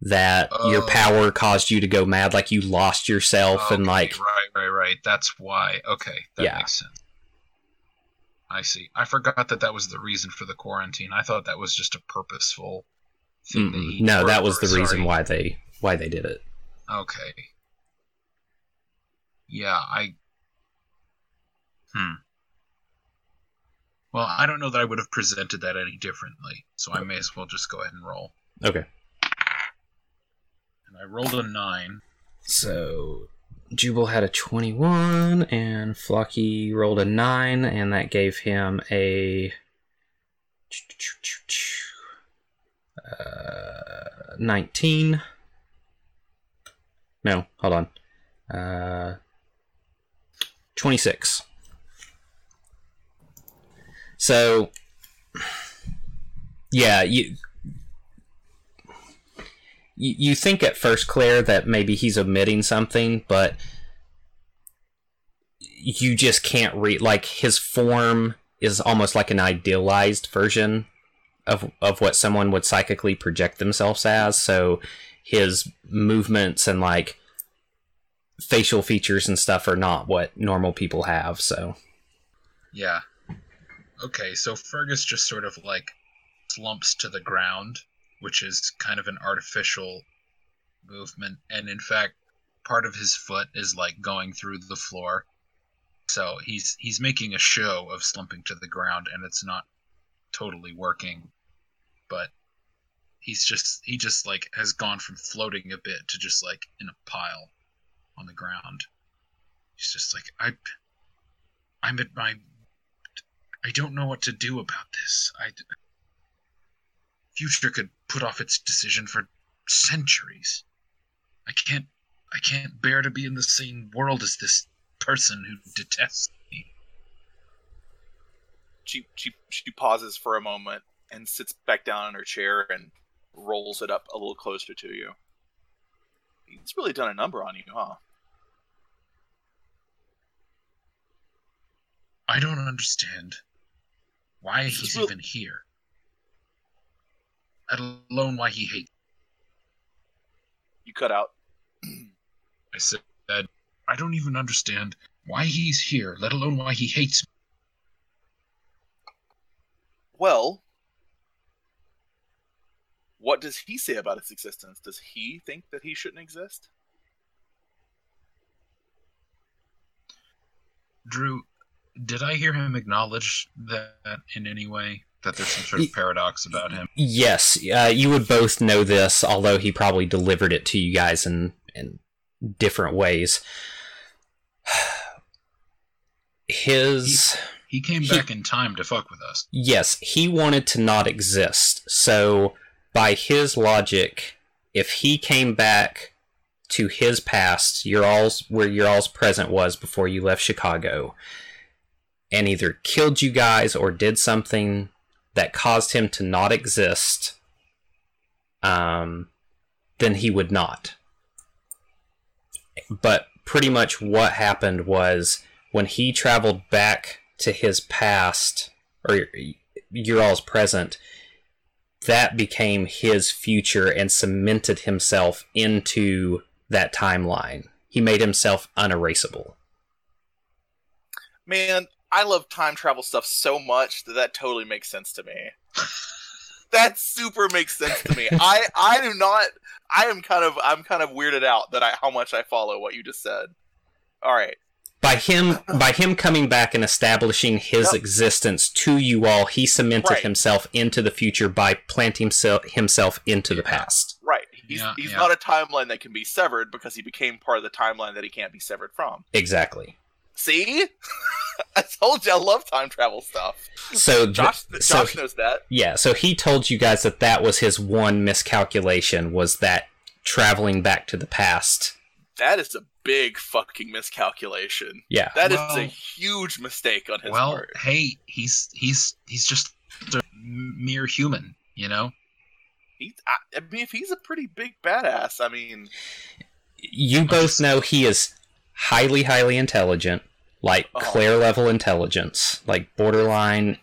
that your power caused you to go mad, like you lost yourself, okay, and like right. That's why. Okay, that makes sense. I see. I forgot that was the reason for the quarantine. I thought that was just a purposeful thing. No, that was the reason why they did it. Okay. Yeah, Well, I don't know that I would have presented that any differently, so I may as well just go ahead and roll. Okay. And I rolled a 9. So... Jubal had a 21, and Flocky rolled a 9, and that gave him a 19. No, hold on. 26. So, yeah, You think at first, Claire, that maybe he's omitting something, but you just can't read. Like, his form is almost like an idealized version of what someone would psychically project themselves as. So his movements and, like, facial features and stuff are not what normal people have, so. Yeah. Okay, so Fergus just sort of, like, slumps to the ground, which is kind of an artificial movement, and in fact, part of his foot is, like, going through the floor, so he's making a show of slumping to the ground, and it's not totally working, but he just, like, has gone from floating a bit to just, like, in a pile on the ground. He's just like, I'm at my... I don't know what to do about this. Future could put off its decision for centuries. I can't bear to be in the same world as this person who detests me. She pauses for a moment and sits back down in her chair and rolls it up a little closer to you. He's really done a number on you, huh? I don't understand why he's even here. Let alone why he hates. You cut out. I said, I don't even understand why he's here, let alone why he hates me. Well, what does he say about its existence? Does he think that he shouldn't exist? Drew, did I hear him acknowledge that in any way? That there's some sort of paradox about him? Yes, you would both know this, although he probably delivered it to you guys in different ways. He came back in time to fuck with us. Yes, he wanted to not exist. So, by his logic, if he came back to his past, where your all's present was before you left Chicago, and either killed you guys or did something that caused him to not exist, then he would not. But pretty much what happened was when he traveled back to his past, or your all's present, that became his future and cemented himself into that timeline. He made himself unerasable. Man, I love time travel stuff so much that totally makes sense to me. That super makes sense to me. I'm kind of weirded out that how much I follow what you just said. All right. By him coming back and establishing his existence to you all, he cemented himself into the future by planting himself into the past. Right. He's not a timeline that can be severed because he became part of the timeline that he can't be severed from. Exactly. See? I told you I love time travel stuff. So Josh knows that. Yeah, so he told you guys that was his one miscalculation, was that traveling back to the past. That is a big fucking miscalculation. Yeah. That is a huge mistake on his part. Well, hey, he's just a mere human, you know? I mean, if he's a pretty big badass, I mean... You both know he is highly, highly intelligent. Like Claire level intelligence, like borderline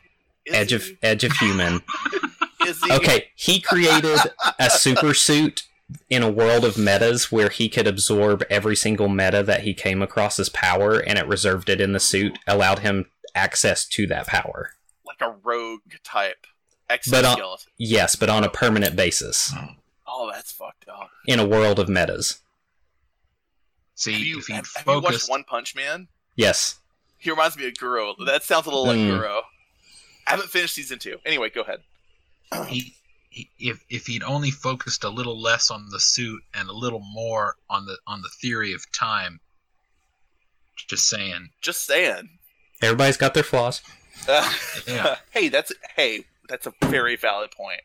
edge of human. Is he? Okay, he created a super suit in a world of metas where he could absorb every single meta that he came across as power, and it reserved it in the suit, allowed him access to that power. Like a rogue type exoskeleton. Yes, but on a permanent basis. Oh, that's fucked up. In a world of metas. See, have you watched One Punch Man? Yes. He reminds me of Guru. That sounds a little like Guru. I haven't finished season 2. Anyway, go ahead. If he'd only focused a little less on the suit and a little more on the theory of time. Just saying. Everybody's got their flaws. Yeah. Hey, that's a very valid point.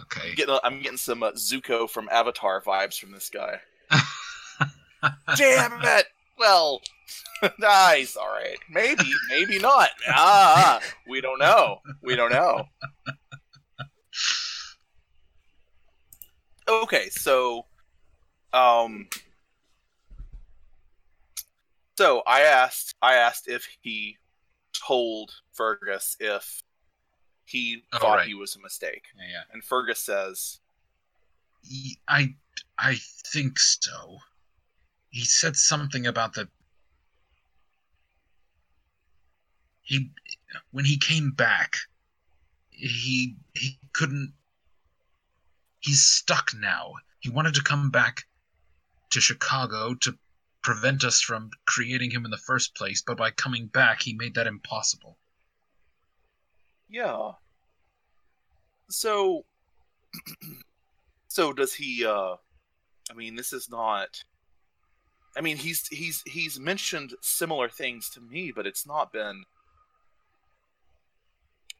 Okay. I'm getting some Zuko from Avatar vibes from this guy. Damn it! Well, nice, alright. Maybe not. We don't know. Okay, so... So, I asked if he told Fergus if he thought he was a mistake. Yeah. And Fergus says, I think so. He said something about the... When he came back, he couldn't... He's stuck now. He wanted to come back to Chicago to prevent us from creating him in the first place, but by coming back, he made that impossible. Yeah. So does he, this is not... I mean, he's mentioned similar things to me, but it's not been...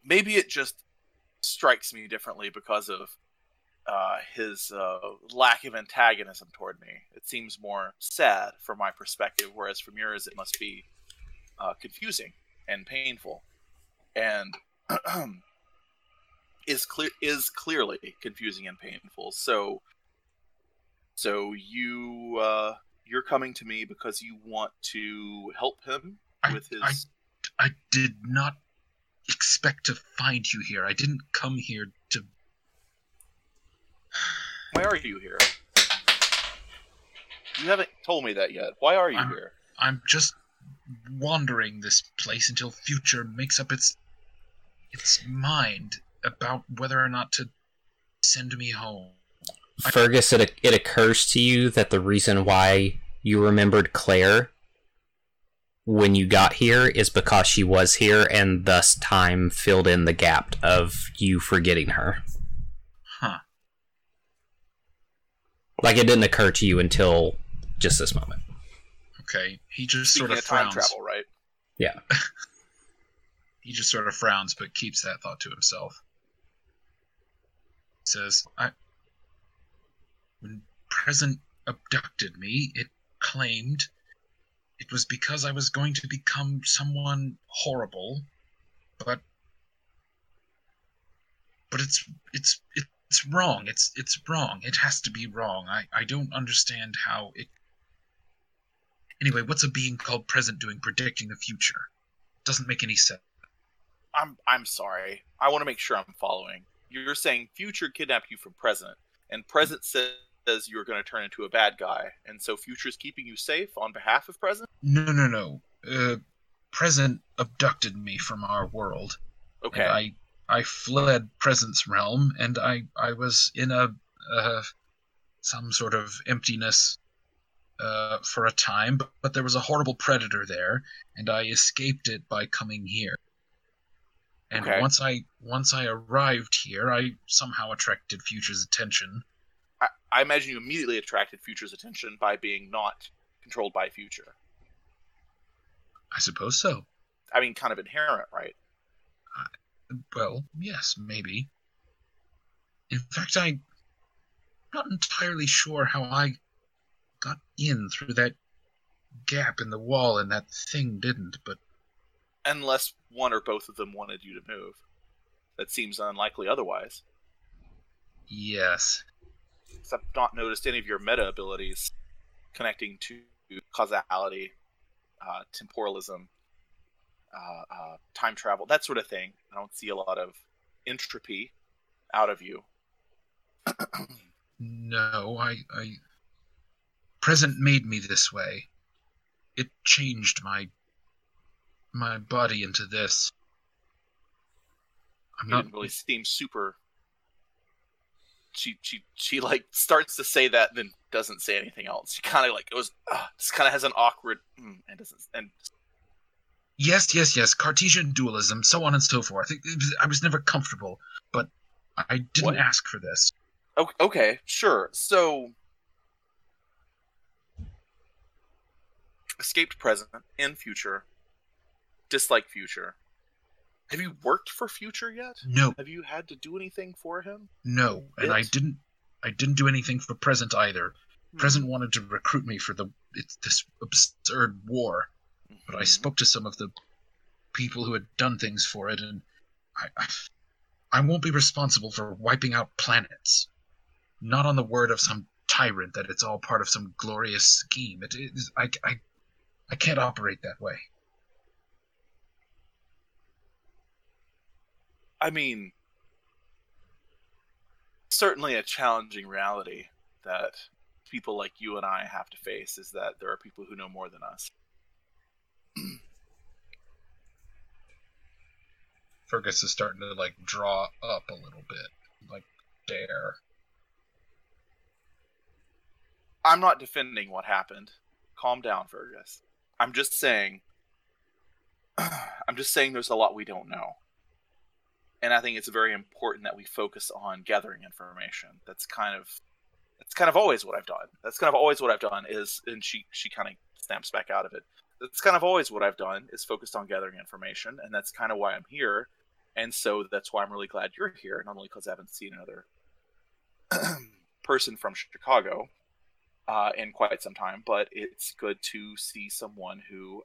Maybe it just strikes me differently because of his lack of antagonism toward me. It seems more sad from my perspective, whereas from yours it must be confusing and painful, and is clearly confusing and painful. So you you're coming to me because you want to help him with his... I did not expect to find you here. I didn't come here to... Why are you here? You haven't told me that yet. Why are you here? I'm just wandering this place until Future makes up its mind about whether or not to send me home. Fergus, it occurs to you that the reason why you remembered Claire when you got here is because she was here, and thus time filled in the gap of you forgetting her. Huh. Like, it didn't occur to you until just this moment. Okay, he just sort of frowns. Time travel, right? Yeah. He just sort of frowns, but keeps that thought to himself. He says, When Present abducted me, it claimed it was because I was going to become someone horrible, but it's wrong. It's wrong. It has to be wrong. I don't understand how it... Anyway, what's a being called Present doing predicting the future? Doesn't make any sense. I'm sorry. I want to make sure I'm following. You're saying Future kidnapped you from Present, and Present says you're going to turn into a bad guy, and so Future's keeping you safe on behalf of Present? No. Present abducted me from our world. Okay. I fled Present's realm, and I was in some sort of emptiness for a time, but there was a horrible predator there, and I escaped it by coming here. And okay. Once I arrived here, I somehow attracted Future's attention. I imagine you immediately attracted Future's attention by being not controlled by Future. I suppose so. I mean, kind of inherent, right? Well, yes, maybe. In fact, I'm not entirely sure how I got in through that gap in the wall, and that thing didn't, but... Unless one or both of them wanted you to move. That seems unlikely otherwise. Yes. Because I've not noticed any of your meta abilities connecting to causality, temporalism, time travel, that sort of thing. I don't see a lot of entropy out of you. No, I... Present made me this way. It changed my body into this. It didn't really seem super... She like starts to say that and then doesn't say anything else. She kind of like goes, just kind of has an awkward and doesn't. And yes, Cartesian dualism, so on and so forth. I was never comfortable, but I didn't ask for this. Okay, sure. So escaped Present and Future. Dislike Future. Have you worked for Future yet? No. Have you had to do anything for him? No, and I didn't do anything for Present either. Mm-hmm. Present wanted to recruit me for this absurd war, mm-hmm. but I spoke to some of the people who had done things for it, and I won't be responsible for wiping out planets. Not on the word of some tyrant that it's all part of some glorious scheme. I can't operate that way. I mean, certainly a challenging reality that people like you and I have to face, is that there are people who know more than us. Fergus is starting to, like, draw up a little bit. Like, dare. I'm not defending what happened. Calm down, Fergus. I'm just saying there's a lot we don't know. And I think it's very important that we focus on gathering information. That's kind of always what I've done. And she kind of snaps back out of it. That's kind of always what I've done, is focused on gathering information, and that's kind of why I'm here. And so that's why I'm really glad you're here, not only because I haven't seen another person from Chicago in quite some time, but it's good to see someone who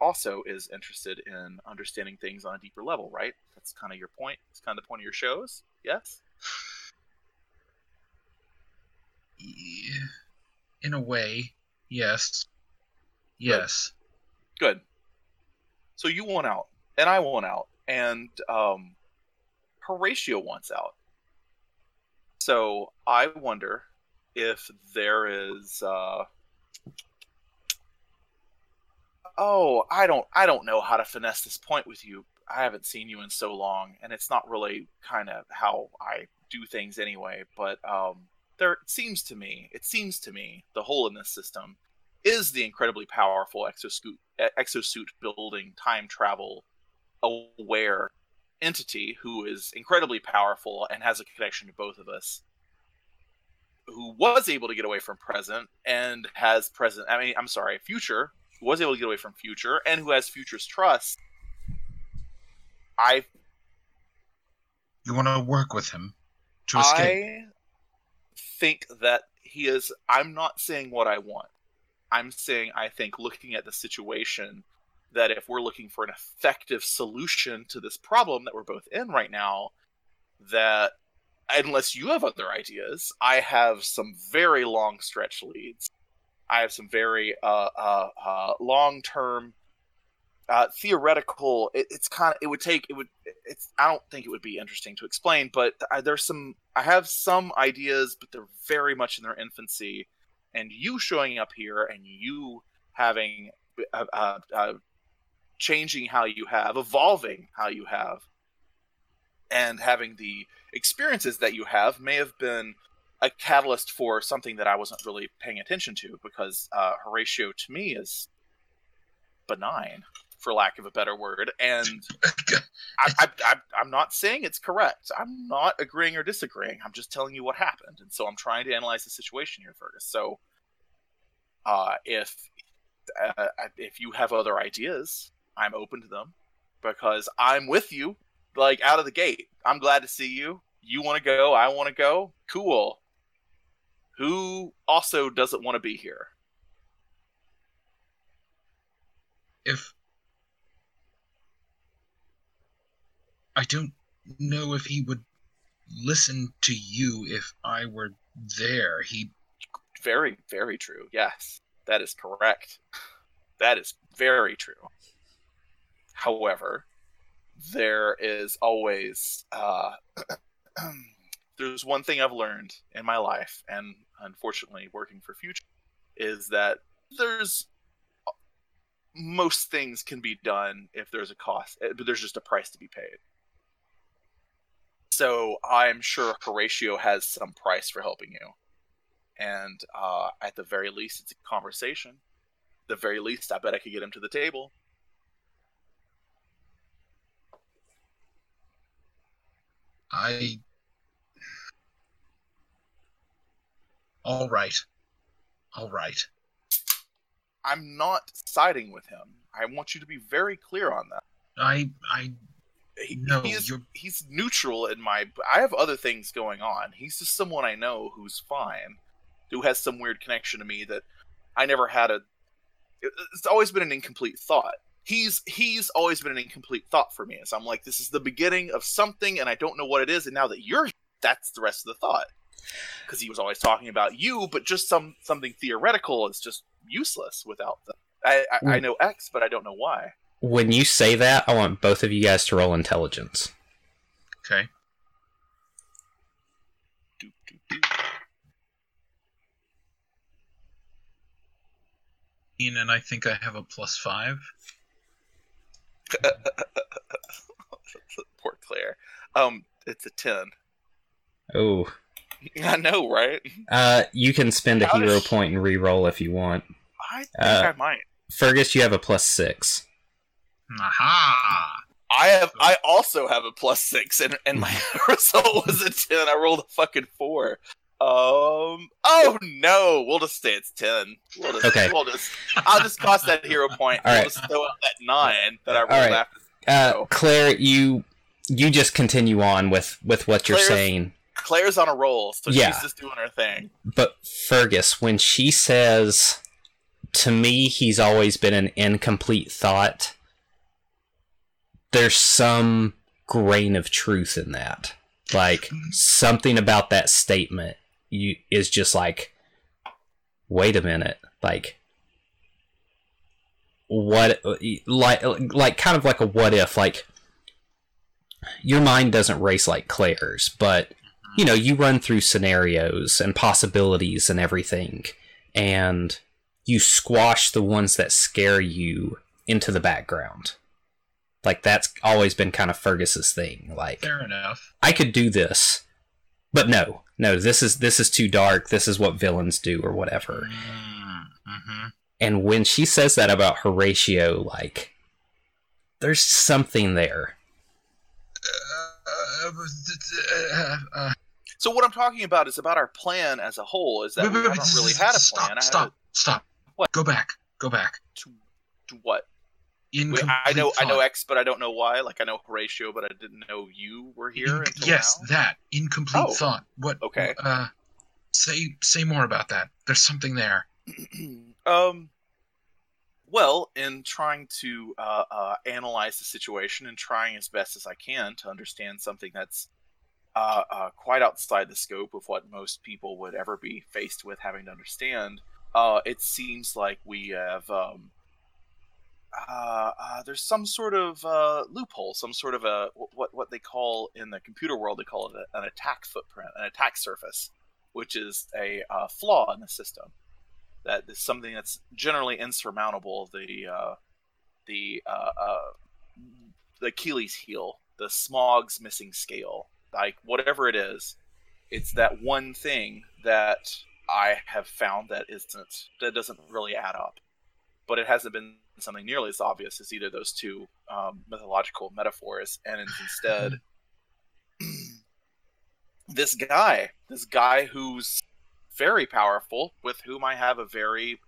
also is interested in understanding things on a deeper level, right? That's kind of your point. It's kind of the point of your shows, yes? In a way, yes. Yes. Good. So you want out, and I want out, and Horatio wants out. So I wonder if there is... I don't know how to finesse this point with you. I haven't seen you in so long, and it's not really kind of how I do things anyway, but it seems to me, the hole in this system is the incredibly powerful exosuit building, time travel aware entity who is incredibly powerful and has a connection to both of us, who was able to get away from present and has future, who was able to get away from future and who has future's trust. You want to work with him to escape? I think that he is... I'm not saying what I want. I'm saying, I think, looking at the situation, that if we're looking for an effective solution to this problem that we're both in right now, that unless you have other ideas, I have some very long stretch leads. I have some very long-term theoretical. I don't think it would be interesting to explain, but I have some ideas, but they're very much in their infancy. And you showing up here, and you having, changing how you have, evolving how you have, and having the experiences that you have may have been a catalyst for something that I wasn't really paying attention to, because Horatio, to me, is benign, for lack of a better word. And I'm not saying it's correct. I'm not agreeing or disagreeing. I'm just telling you what happened. And so I'm trying to analyze the situation here, Fergus. So if you have other ideas, I'm open to them, because I'm with you, like, out of the gate. I'm glad to see you. You want to go. I want to go. Cool. Who also doesn't want to be here? If... I don't know if he would listen to you if I were there. He... Very, very true. Yes, that is correct. That is very true. However, there is always... there's one thing I've learned in my life, and unfortunately working for Future, is that there's... most things can be done if there's a cost, but there's just a price to be paid. So I'm sure Horatio has some price for helping you. And at the very least, it's a conversation. At the very least, I bet I could get him to the table. All right. I'm not siding with him. I want you to be very clear on that. He's neutral in my... I have other things going on. He's just someone I know who's fine, who has some weird connection to me that I never had a... It's always been an incomplete thought. He's always been an incomplete thought for me. So I'm like, this is the beginning of something, and I don't know what it is, and now that you're here, that's the rest of the thought. Because he was always talking about you, but just something theoretical is just useless without them. I know X, but I don't know Y. When you say that, I want both of you guys to roll intelligence. Okay. And I think I have a +5. Poor Claire. It's a 10. Oh. I know, right? You can spend a hero point and re-roll if you want. I think I might. Fergus, you have a +6. Aha! I also have a +6, and my result was a 10. I rolled a fucking 4. Oh no! We'll just say it's 10. I'll just cost that hero point. All right. We'll just throw out that 9 that I rolled after. Claire, you just continue on with what Claire's, you're saying. Claire's on a roll, so she's just doing her thing. But Fergus, when she says, to me, he's always been an incomplete thought, there's some grain of truth in that. Like, something about that statement is just like, wait a minute, like, what, like kind of like a what if, like, your mind doesn't race like Claire's, but, you know, you run through scenarios and possibilities and everything, and you squash the ones that scare you into the background. Like, that's always been kind of Fergus's thing. Like, fair enough. I could do this, but no. This is too dark. This is what villains do, or whatever. Mm-hmm. And when she says that about Horatio, like, there's something there. So what I'm talking about is about our plan as a whole. Is that we haven't really had a plan? Stop. What? Go back. To what? I know X, but I don't know why. Like, I know Horatio, but I didn't know you were here. That incomplete thought. What? Okay. Say more about that. There's something there. Well, in trying to analyze the situation and trying as best as I can to understand something that's quite outside the scope of what most people would ever be faced with having to understand, it seems like we have. There's some sort of loophole, some sort of a what they call in the computer world, they call it an attack footprint, an attack surface, which is a flaw in the system. That is something that's generally insurmountable. The Achilles heel, the smog's missing scale, like whatever it is, it's that one thing that I have found that doesn't really add up, but it hasn't been something nearly as obvious as either those two mythological metaphors, and it's instead this guy who's very powerful, with whom I have a very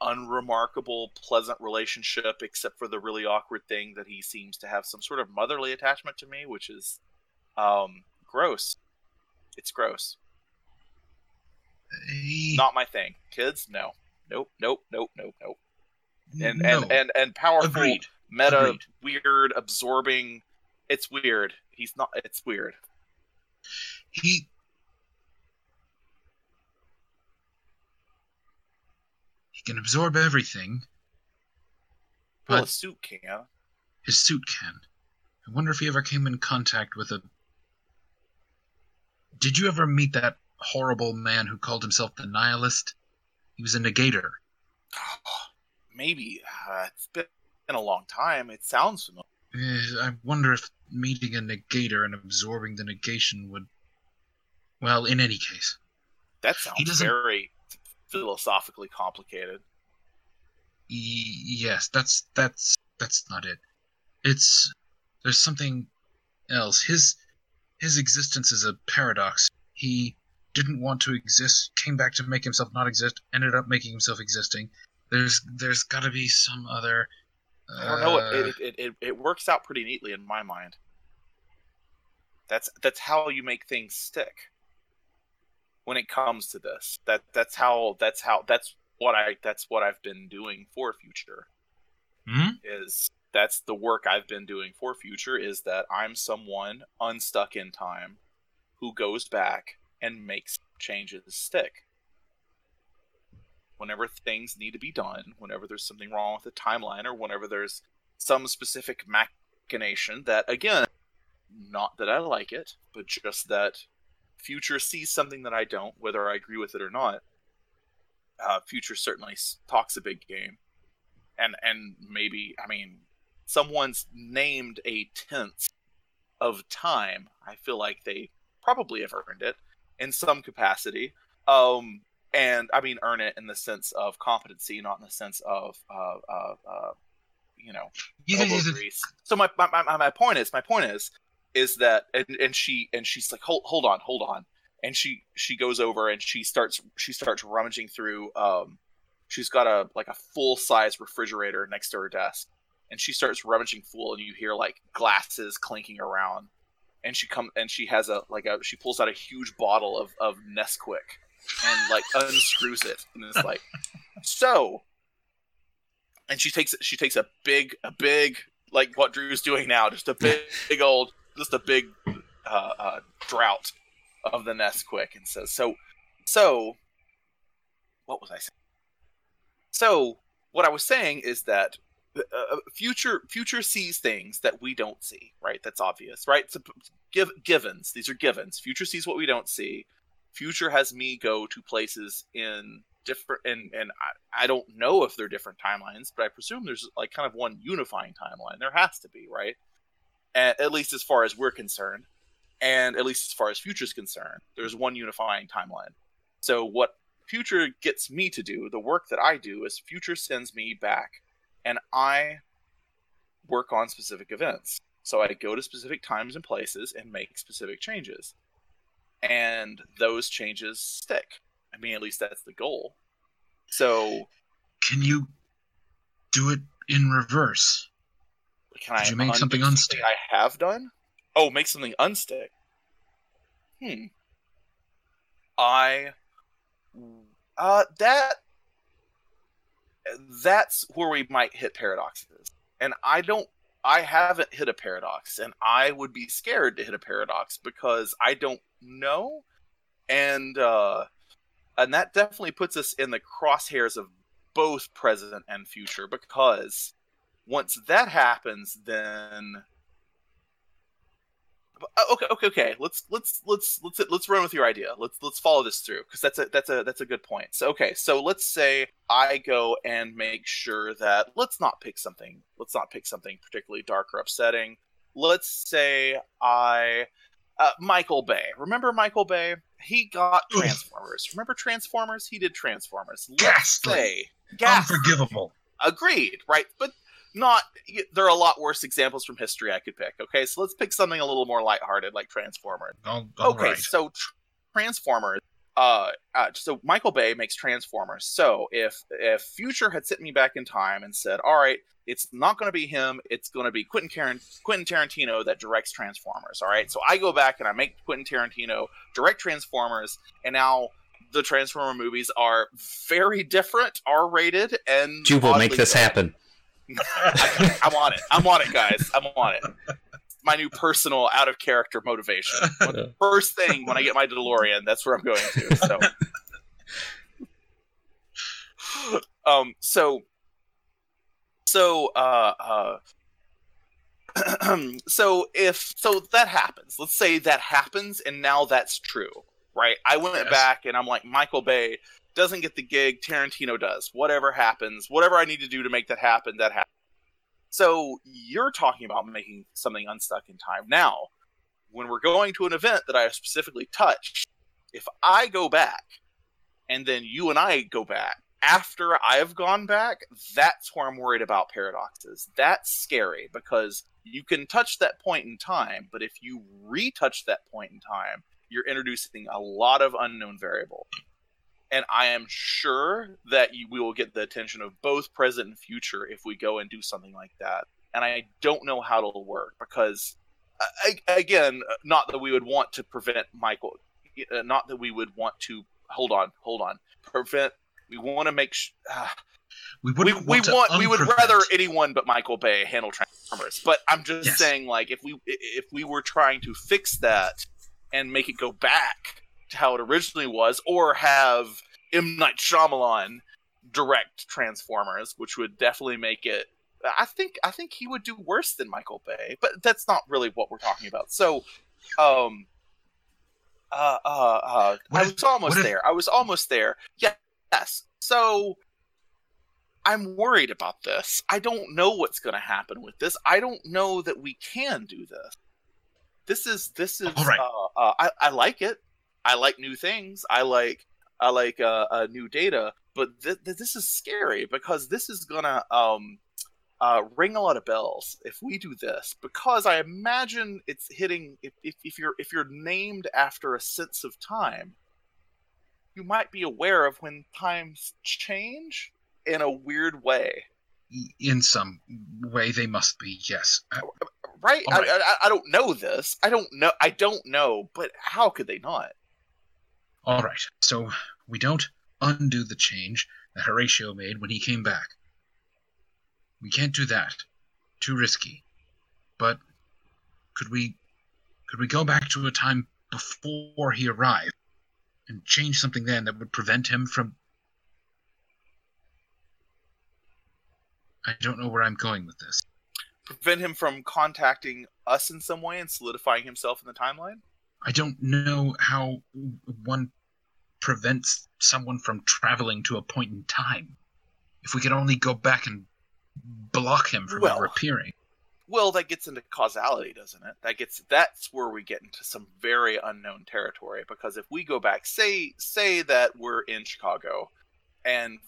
unremarkable, pleasant relationship, except for the really awkward thing that he seems to have some sort of motherly attachment to me, which is gross. It's gross. Not my thing. Kids? No. Nope. And powerful, agreed. Meta, agreed. Weird, absorbing. It's weird. He's not. It's weird. He can absorb everything. Well, his suit can. I wonder if he ever came in contact with a. Did you ever meet that horrible man who called himself the Nihilist? He was a negator. Maybe. It's been a long time. It sounds familiar. I wonder if meeting a negator and absorbing the negation would... Well, in any case. That sounds very philosophically complicated. Yes, that's not it. It's... There's something else. His existence is a paradox. He didn't want to exist, came back to make himself not exist, ended up making himself existing... There's got to be some other. I don't know. It works out pretty neatly in my mind. That's how you make things stick. When it comes to this, that's what I've been doing for Future. Mm-hmm. That's the work I've been doing for Future, is that I'm someone unstuck in time, who goes back and makes changes stick. Whenever things need to be done, whenever there's something wrong with the timeline, or whenever there's some specific machination that, again, not that I like it, but just that Future sees something that I don't, whether I agree with it or not. Future certainly talks a big game. And maybe, I mean, someone's named a tenth of time. I feel like they probably have earned it in some capacity. And I mean, earn it in the sense of competency, not in the sense of, you know, so my point is that, and she's like, hold on. And she goes over and she starts rummaging through, she's got a full size refrigerator next to her desk, and she starts rummaging full, and you hear like glasses clinking around, and she pulls out a huge bottle of Nesquik and like unscrews it, and it's like, so. And she takes a big like what Drew's doing now, just a big draught of the Nesquik, and says, so what was I saying? So what I was saying is that future sees things that we don't see, right? That's obvious, right? So givens. These are givens. Future sees what we don't see. Future has me go to places in different, and I don't know if they're different timelines, but I presume there's like kind of one unifying timeline. There has to be, right? At least as far as we're concerned, and at least as far as Future's concerned, there's one unifying timeline. So what Future gets me to do, the work that I do, is Future sends me back, and I work on specific events. So I go to specific times and places and make specific changes. And those changes stick. I mean, at least that's the goal. So, can you do it in reverse? Could you make something unstick? I have done. Oh, make something unstick. That's where we might hit paradoxes, and I haven't hit a paradox, and I would be scared to hit a paradox because I don't know, and that definitely puts us in the crosshairs of both present and future, because once that happens, then okay. Let's run with your idea. Let's follow this through, because that's a good point. So okay, so let's say I go and make sure that let's not pick something particularly dark or upsetting. Let's say I Michael Bay. Remember Michael Bay? He got Transformers. Remember Transformers? He did Transformers. Ghastly. Unforgivable. Agreed. Right, but. There are a lot worse examples from history I could pick. Okay, so let's pick something a little more lighthearted, like Transformers. Right. So Transformers. So Michael Bay makes Transformers. So if Future had sent me back in time and said, "All right, it's not going to be him. It's going to be Quentin Tarantino that directs Transformers." All right. So I go back and I make Quentin Tarantino direct Transformers, and now the Transformer movies are very different, R-rated, and you will make this happen. I'm on it, guys. I'm on it. My new personal out-of-character motivation. First thing when I get my DeLorean, that's where I'm going to. So, so that happens. Let's say that happens, and now that's true, right? I went back, and I'm like, Michael Bay doesn't get the gig, Tarantino does. Whatever happens, whatever I need to do to make that happen, that happens. So you're talking about making something unstuck in time. Now, when we're going to an event that I specifically touched, if I go back, and then you and I go back, after I've gone back, that's where I'm worried about paradoxes. That's scary, because you can touch that point in time, but if you retouch that point in time, you're introducing a lot of unknown variables. And I am sure that we will get the attention of both present and future if we go and do something like that. And I don't know how it'll work, because, again, not that we would want to prevent Michael. Not that we would want to hold on. Prevent. We want to make. We would rather anyone but Michael Bay handle Transformers. But I'm just saying, like, if we were trying to fix that and make it go back to how it originally was, or have M. Night Shyamalan direct Transformers, which would definitely make it. I think he would do worse than Michael Bay, but that's not really what we're talking about. So, I was almost there. Yes. So I'm worried about this. I don't know what's going to happen with this. I don't know that we can do this. This is. All right. I like it. I like new things. I like new data. But this is scary because this is gonna ring a lot of bells if we do this. Because I imagine it's hitting. If you're named after a sense of time, you might be aware of when times change in a weird way. In some way, they must be. Yes. Right? Right. I don't know this. I don't know. But how could they not? All right. So we don't undo the change that Horatio made when he came back. We can't do that. Too risky. But could we go back to a time before he arrived and change something then that would prevent him from... I don't know where I'm going with this. Prevent him from contacting us in some way and solidifying himself in the timeline? I don't know how one prevents someone from traveling to a point in time. If we could only go back and block him from ever appearing. Well, that gets into causality, doesn't it? That's where we get into some very unknown territory, because if we go back, say that we're in Chicago and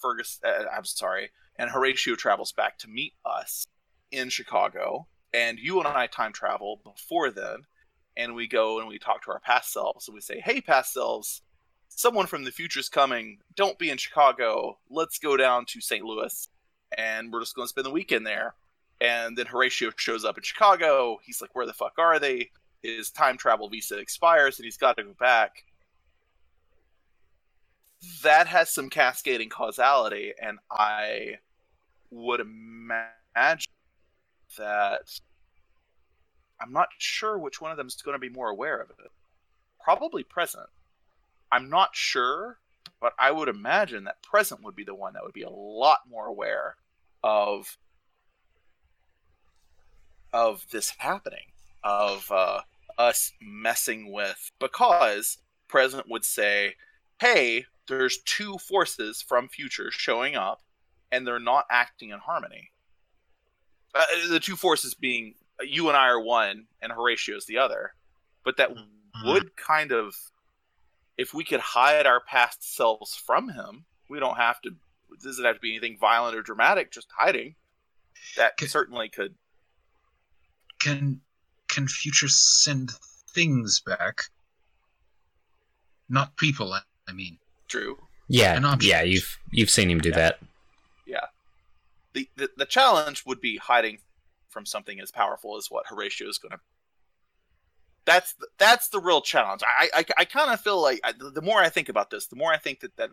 Horatio travels back to meet us in Chicago, and you and I time travel before then, and we go and we talk to our past selves, and we say, hey, past selves, someone from the future's coming. Don't be in Chicago. Let's go down to St. Louis, and we're just going to spend the weekend there. And then Horatio shows up in Chicago. He's like, where the fuck are they? His time travel visa expires, and he's got to go back. That has some cascading causality, and I would imagine that I'm not sure which one of them is going to be more aware of it. Probably present. I'm not sure, but I would imagine that present would be the one that would be a lot more aware of this happening, of us messing with, because present would say, hey, there's two forces from future showing up, and they're not acting in harmony. The two forces being you and I are one, and Horatio's the other. But that would kind of... If we could hide our past selves from him, we don't have to... It doesn't have to be anything violent or dramatic, just hiding. Certainly could... Can future send things back? Not people, I mean. True. Yeah, you've seen him do that. Yeah. The challenge would be hiding from something as powerful as what Horatio is going to... That's the real challenge. I kind of feel like the more I think about this, the more I think that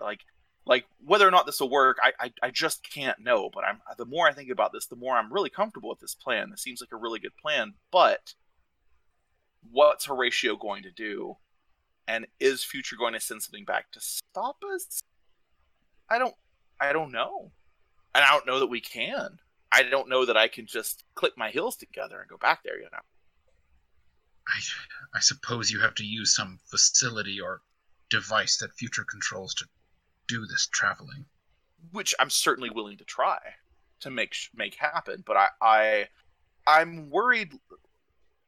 whether or not this will work, I just can't know. But the more I think about this, the more I'm really comfortable with this plan. This seems like a really good plan. But what's Horatio going to do? And is Future going to send something back to stop us? I don't know. And I don't know that we can. I don't know that I can just click my heels together and go back there, you know. I suppose you have to use some facility or device that Future controls to do this traveling. Which I'm certainly willing to try to make happen, but I'm worried,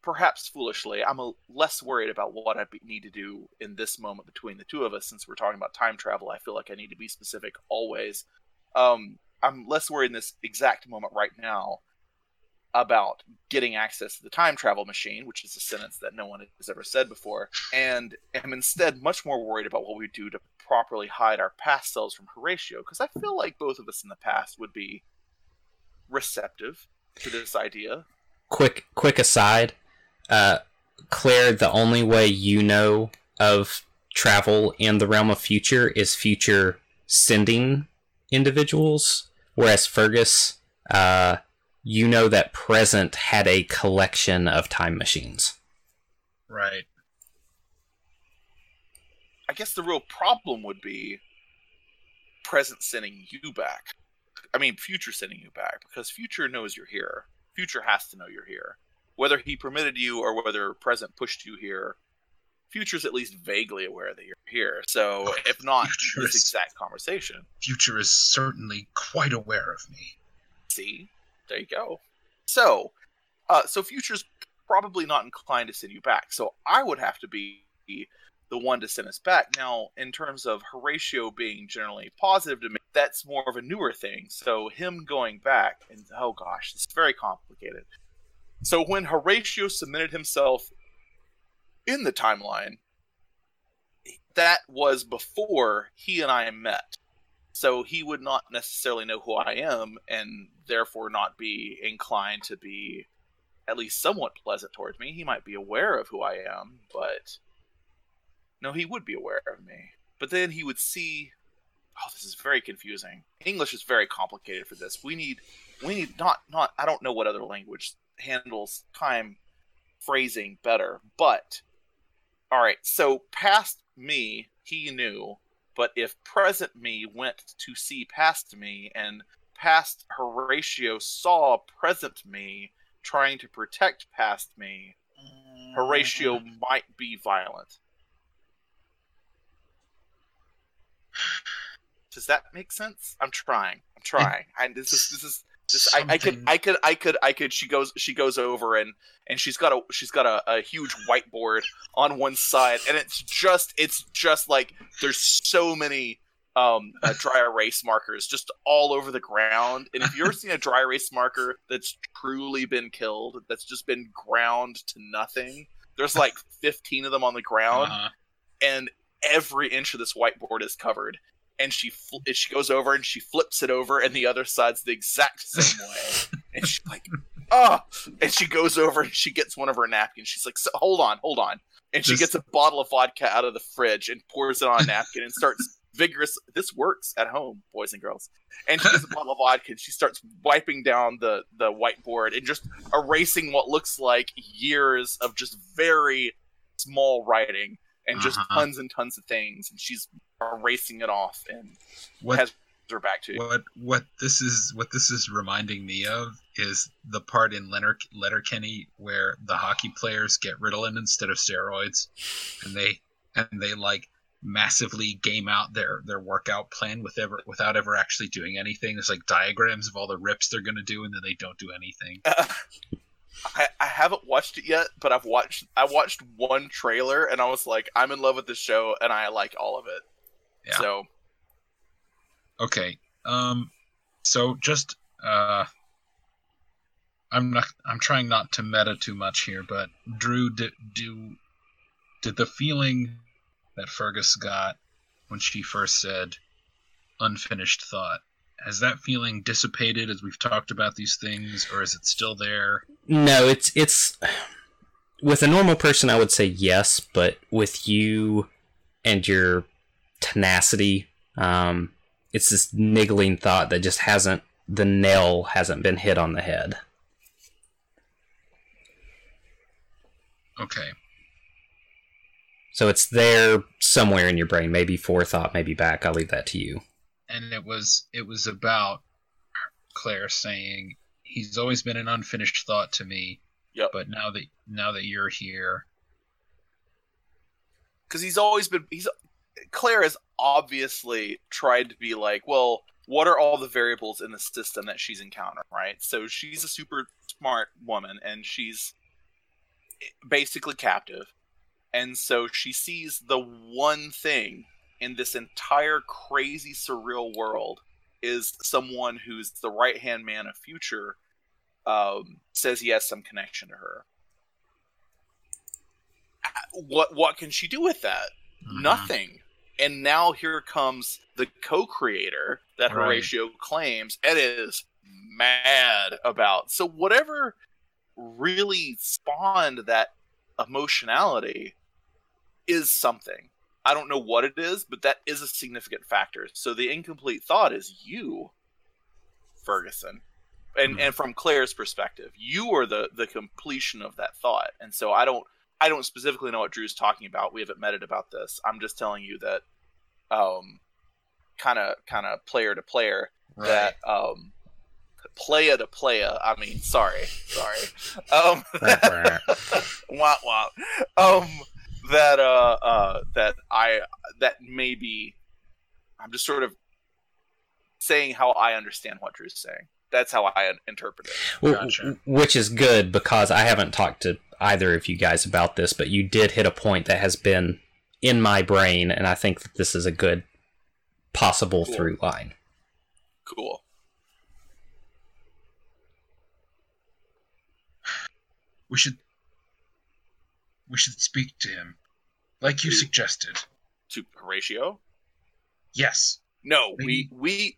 perhaps foolishly, I'm less worried about what I need to do in this moment between the two of us, since we're talking about time travel. I feel like I need to be specific always. I'm less worried in this exact moment right now about getting access to the time travel machine, which is a sentence that no one has ever said before, and am instead much more worried about what we do to properly hide our past selves from Horatio, because I feel like both of us in the past would be receptive to this idea. Quick aside, Claire, the only way you know of travel in the realm of future is Future sending individuals, whereas Fergus... you know that present had a collection of time machines. Right. I guess the real problem would be present sending you back. I mean, future sending you back, because future knows you're here. Future has to know you're here. Whether he permitted you or whether present pushed you here, Future's at least vaguely aware that you're here. So, if not this exact conversation, Future is certainly quite aware of me. See, there you go. So, Future's probably not inclined to send you back. So, I would have to be the one to send us back. Now, in terms of Horatio being generally positive to me, that's more of a newer thing. So, him going back, and oh gosh, it's very complicated. So, when Horatio submitted himself in the timeline, that was before he and I met. So he would not necessarily know who I am, and therefore not be inclined to be at least somewhat pleasant towards me. He might be aware of who I am, but no, he would be aware of me. But then he would see... Oh, this is very confusing. English is very complicated for this. We need not I don't know what other language handles time phrasing better, but... Alright, so past me, he knew, but if present me went to see past me, and past Horatio saw present me trying to protect past me, Horatio might be violent. Does that make sense? I'm trying. And this is I could. She goes over and she's got a huge whiteboard on one side, and it's just like there's so many dry erase markers just all over the ground. And if you've ever seen a dry erase marker that's truly been killed, that's just been ground to nothing, there's like 15 of them on the ground, and every inch of this whiteboard is covered. And she goes over and she flips it over, and the other side's the exact same way. And she's like, oh! And she goes over and she gets one of her napkins. She's like, hold on. And she gets a bottle of vodka out of the fridge and pours it on a napkin and starts vigorous. This works at home, boys and girls. And she gets a bottle of vodka and she starts wiping down the whiteboard and just erasing what looks like years of just very small writing and just tons and tons of things. And she's erasing it off and has her back to you. What this is reminding me of is the part in Letterkenny where the hockey players get Ritalin instead of steroids, and they like massively game out their workout plan without ever actually doing anything. There's like diagrams of all the reps they're gonna do, and then they don't do anything. I haven't watched it yet, but I watched one trailer, and I was like, I'm in love with this show, and I like all of it. Yeah. So. Okay. I'm trying not to meta too much here, but Drew, did the feeling that Fergus got when she first said unfinished thought, has that feeling dissipated as we've talked about these things, or is it still there? No, it's with a normal person, I would say yes, but with you and your tenacity, it's this niggling thought that just the nail hasn't been hit on the head. Okay. So it's there somewhere in your brain, maybe forethought, maybe back. I'll leave that to you. And it was about Claire saying, he's always been an unfinished thought to me. Yep. But now that you're here, because Claire has obviously tried to be like, well, what are all the variables in the system that she's encountered, right? So she's a super smart woman, and she's basically captive, and so she sees the one thing in this entire crazy, surreal world is someone who's the right-hand man of Future, says he has some connection to her. What can she do with that? Mm-hmm. Nothing. And now here comes the co-creator that Horatio claims and is mad about. So whatever really spawned that emotionality is something. I don't know what it is, but that is a significant factor. So the incomplete thought is you, Ferguson. And from Claire's perspective, you are the completion of that thought. And so I don't specifically know what Drew's talking about. We haven't meted about this. I'm just telling you that kinda player to player, right, that playa to playa, I mean, sorry. Womp womp. that that maybe I'm just sort of saying how I understand what Drew's saying. That's how I interpret it. Well, gotcha. Which is good, because I haven't talked to either of you guys about this, but you did hit a point that has been in my brain, and I think that this is a good possible through line. Cool. We should speak to him, like you suggested. To Horatio? Yes. No, maybe.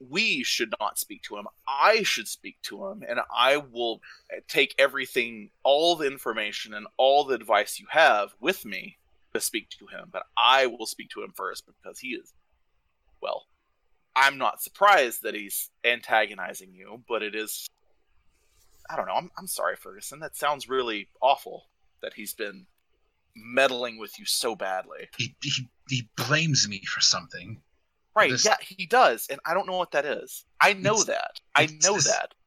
we should not speak to him. I should speak to him, and I will take everything, all the information and all the advice you have with me to speak to him. But I will speak to him first, because he is, well, I'm not surprised that he's antagonizing you, but it is, I don't know, I'm sorry, Ferguson. That sounds really awful that he's been meddling with you so badly. He blames me for something. Right, this, yeah, he does, and I don't know what that is. I know that,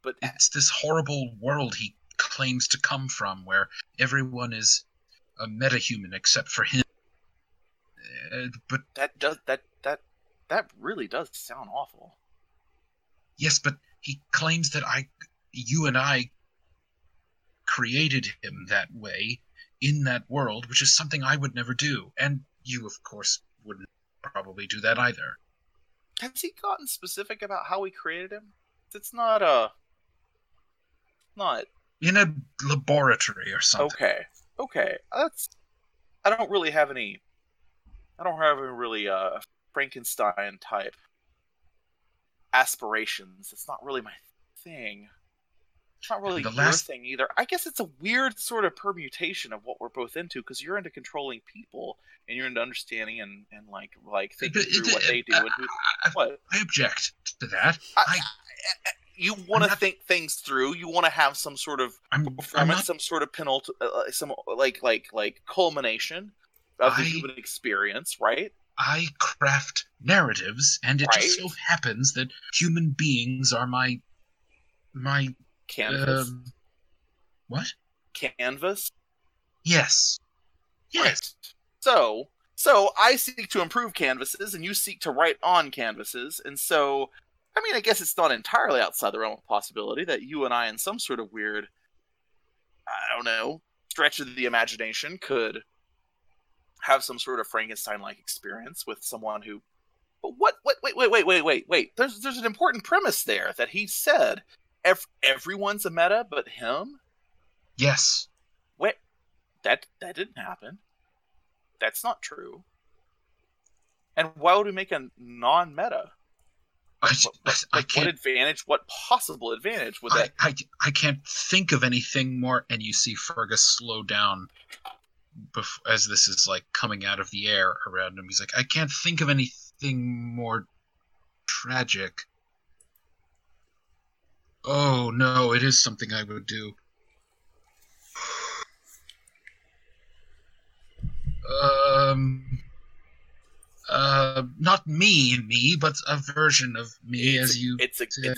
but... It's this horrible world he claims to come from, where everyone is a metahuman except for him. But... That really does sound awful. Yes, but he claims that you and I created him that way, in that world, which is something I would never do, and you, of course, wouldn't probably do that either. Has he gotten specific about how we created him? It's not not in a laboratory or something. Okay. I don't have any really Frankenstein type aspirations. It's not really my thing. It's not really your thing either. I guess it's a weird sort of permutation of what we're both into, because you're into controlling people, and you're into understanding and like thinking through what they do. I object to that. You want to think things through. You want to have some sort of penalty, some culmination of the human experience, right? I craft narratives, and it just so happens that human beings are my canvas. What? Canvas? Yes. Right. So I seek to improve canvases, and you seek to write on canvases, and so, I mean, I guess it's not entirely outside the realm of possibility that you and I, in some sort of weird, I don't know, stretch of the imagination, could have some sort of Frankenstein-like experience with someone who... But wait. There's an important premise there that he said. Everyone's a meta but him? Yes. Wait, that didn't happen. That's not true. And why would we make a non-meta? What possible advantage would that... I can't think of anything more, and you see Fergus slow down as this is like coming out of the air around him. He's like, I can't think of anything more tragic. Oh, no, it is something I would do. Not me, but a version of me, It's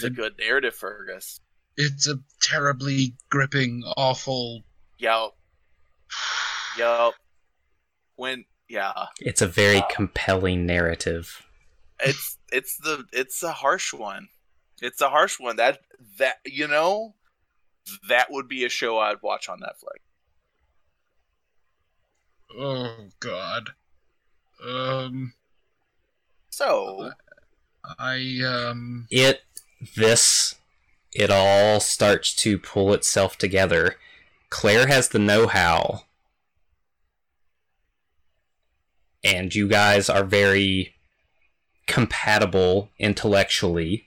a good narrative, Fergus. It's a terribly gripping, awful... Yup. It's a very compelling narrative. It's a harsh one. It's a harsh one. That you know, that would be a show I'd watch on Netflix. Oh God. So I it all starts to pull itself together. Claire has the know-how, and you guys are very compatible intellectually.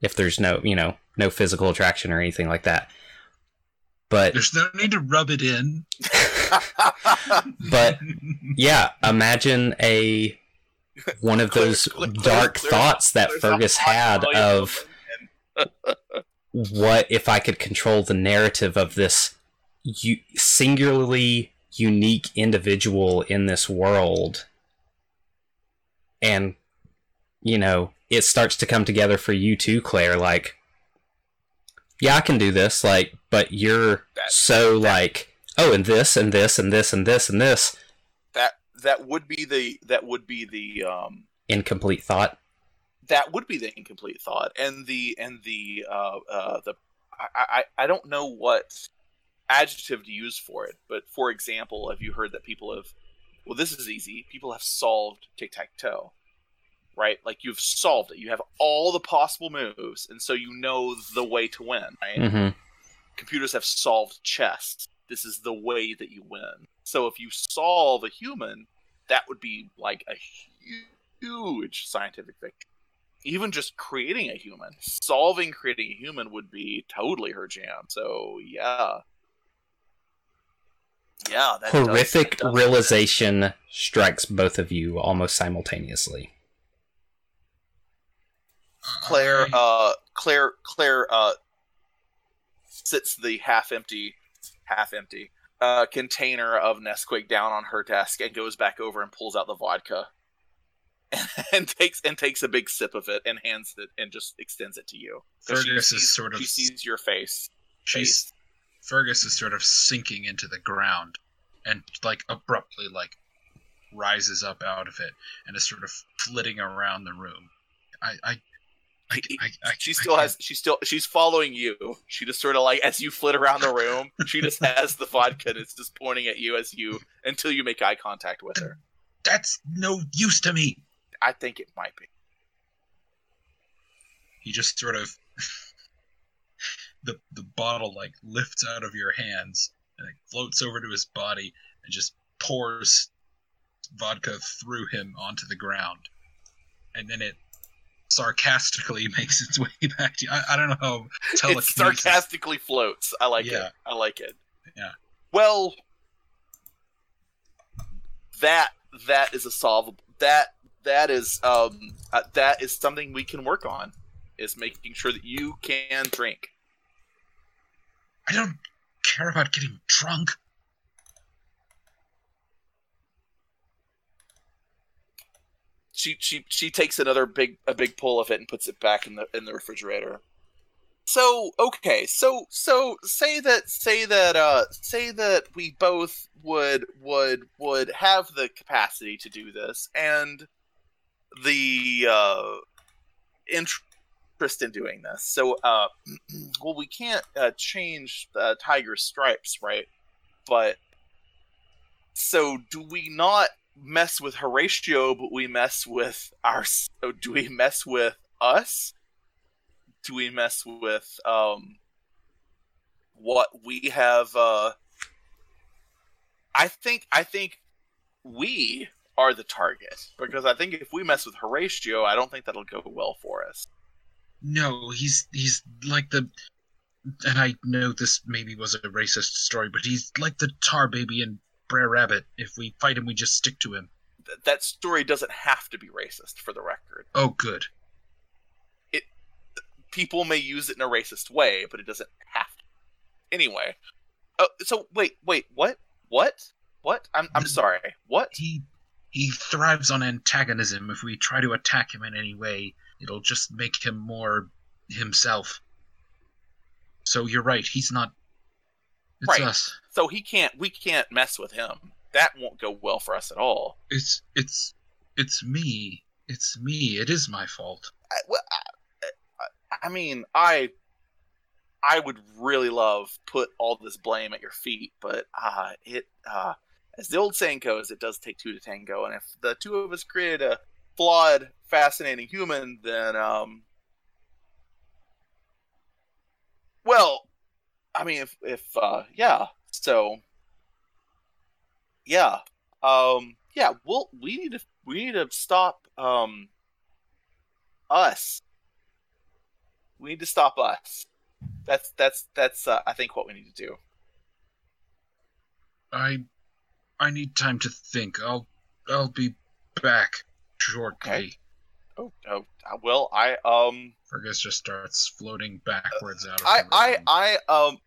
If there's no physical attraction or anything like that. But there's no need to rub it in. But yeah, imagine one of those dark thoughts that Fergus had of what if I could control the narrative of this singularly unique individual in this world. And, it starts to come together for you too, Claire. Like, yeah, I can do this. Like, but you're oh, and this, and this, and this, and this, and this. That would be the incomplete thought. That would be the incomplete thought, and I don't know what adjective to use for it, but for example, have you heard that people have? Well, this is easy. People have solved tic-tac-toe, right? Like, you've solved it. You have all the possible moves, and so you know the way to win, right? Mm-hmm. Computers have solved chess. This is the way that you win. So if you solve a human, that would be like a huge scientific victory. Even just creating a human. Creating a human would be totally her jam. So, yeah. Yeah, that horrific does realization strikes both of you almost simultaneously. Claire sits the half empty container of Nesquik down on her desk and goes back over and pulls out the vodka and takes a big sip of it and hands it and just extends it to you. Fergus is sort of sinking into the ground and, like, abruptly, like, rises up out of it and is sort of flitting around the room. She's following you. She just sort of, like, as you flit around the room, she just has the vodka and it's just pointing at you until you make eye contact with her. That's no use to me. I think it might be. He just sort of... The bottle, like, lifts out of your hands and it floats over to his body and just pours vodka through him onto the ground. And then it sarcastically makes its way back to you. I don't know how telekinesis... It sarcastically floats. I like it. Yeah. Well, that is a solvable... That is something we can work on, is making sure that you can drink. I don't care about getting drunk. She takes another big pull of it and puts it back in the refrigerator. So okay, so say that we both would have the capacity to do this and the interest in doing this. So, well, we can't change the tiger's stripes, right? But so do we not mess with Horatio, but we mess with our... So do we mess with us? Do we mess with what we have? I think we are the target, because I think if we mess with Horatio, I don't think that'll go well for us. No, he's like the... And I know this maybe was a racist story, but he's like the tar baby in Brer Rabbit. If we fight him, we just stick to him. That story doesn't have to be racist, for the record. Oh, good. People may use it in a racist way, but it doesn't have to. Anyway. Oh, so wait, what? What? I'm sorry. What? He thrives on antagonism. If we try to attack him in any way, it'll just make him more himself. So you're right. He's not... It's right. Us. So we can't mess with him. That won't go well for us at all. It's me. It is my fault. I mean, I would really love put all this blame at your feet, but as the old saying goes, it does take two to tango. And if the two of us created a flawed, fascinating human, then we need to stop us. We need to stop us. That's I think what we need to do. I need time to think. I'll be back shortly. Okay. Oh, well, I Fergus just starts floating backwards out of the room.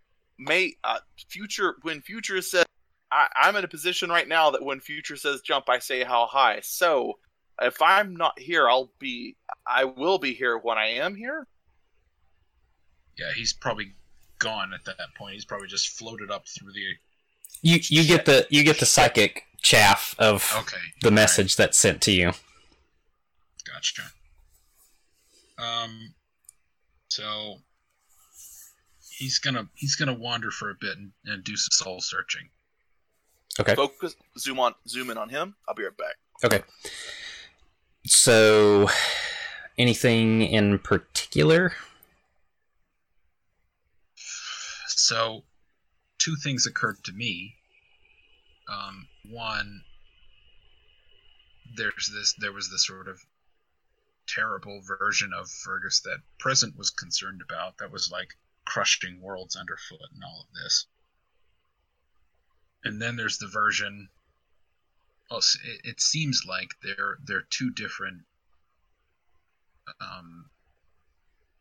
I'm in a position right now that when Future says jump, I say how high. So if I'm not here, I will be here when I am here. Yeah, he's probably gone at that point. He's probably just floated up through the You get the psychic chaff of the message that's sent to you. Gotcha. So he's gonna wander for a bit and do some soul searching. Okay. Focus. Zoom in on him. I'll be right back. Okay. So, anything in particular? So, two things occurred to me. One, there was this sort of terrible version of Fergus that Present was concerned about that was like crushing worlds underfoot and all of this. And then there's the version. Well, it seems like they're two different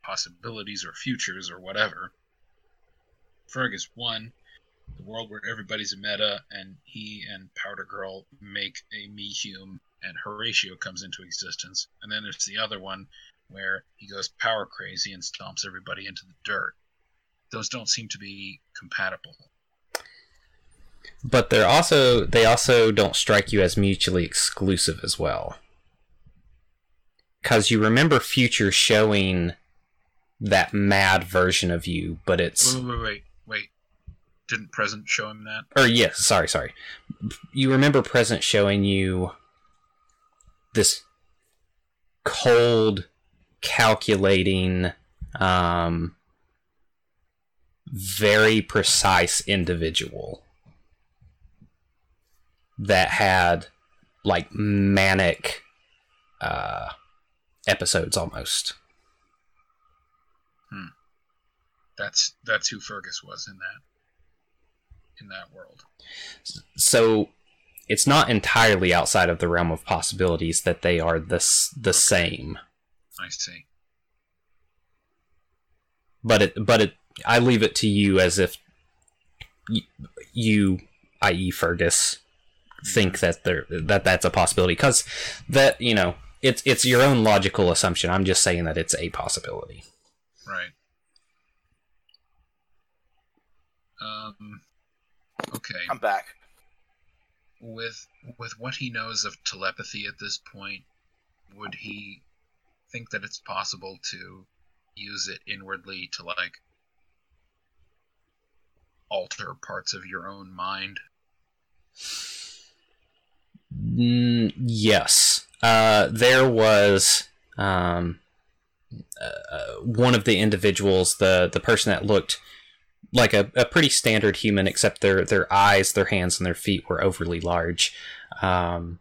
possibilities or futures or whatever. Fergus won the world where everybody's a meta, and he and Powder Girl make a me-hume, and Horatio comes into existence. And then there's the other one where he goes power crazy and stomps everybody into the dirt. Those don't seem to be compatible. But they also don't strike you as mutually exclusive as well. Because you remember Future showing that mad version of you, but it's... Wait. Didn't Present show him that? Or yes, sorry. You remember Present showing you this cold, calculating, very precise individual that had like manic episodes almost. That's who Fergus was in that world. So it's not entirely outside of the realm of possibilities that they are the same. I see. But I leave it to you as if you i.e. Fergus think that that's a possibility, because that, you know, it's your own logical assumption. I'm just saying that it's a possibility. Right. Okay. I'm back. With what he knows of telepathy at this point, would he think that it's possible to use it inwardly to like alter parts of your own mind? Yes. There was one of the individuals, the person that looked like a pretty standard human, except their eyes, their hands, and their feet were overly large. In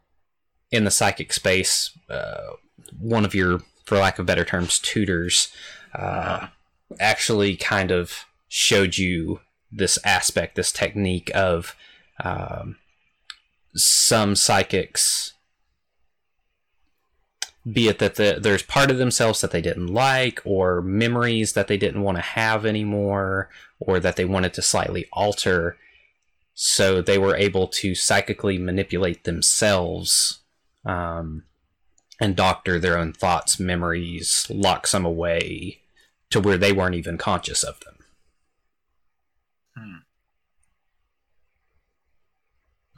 the psychic space, one of your, for lack of better terms, tutors actually kind of showed you this aspect, this technique of... some psychics, be it that there's part of themselves that they didn't like, or memories that they didn't want to have anymore, or that they wanted to slightly alter, so they were able to psychically manipulate themselves and doctor their own thoughts, memories, lock some away to where they weren't even conscious of them.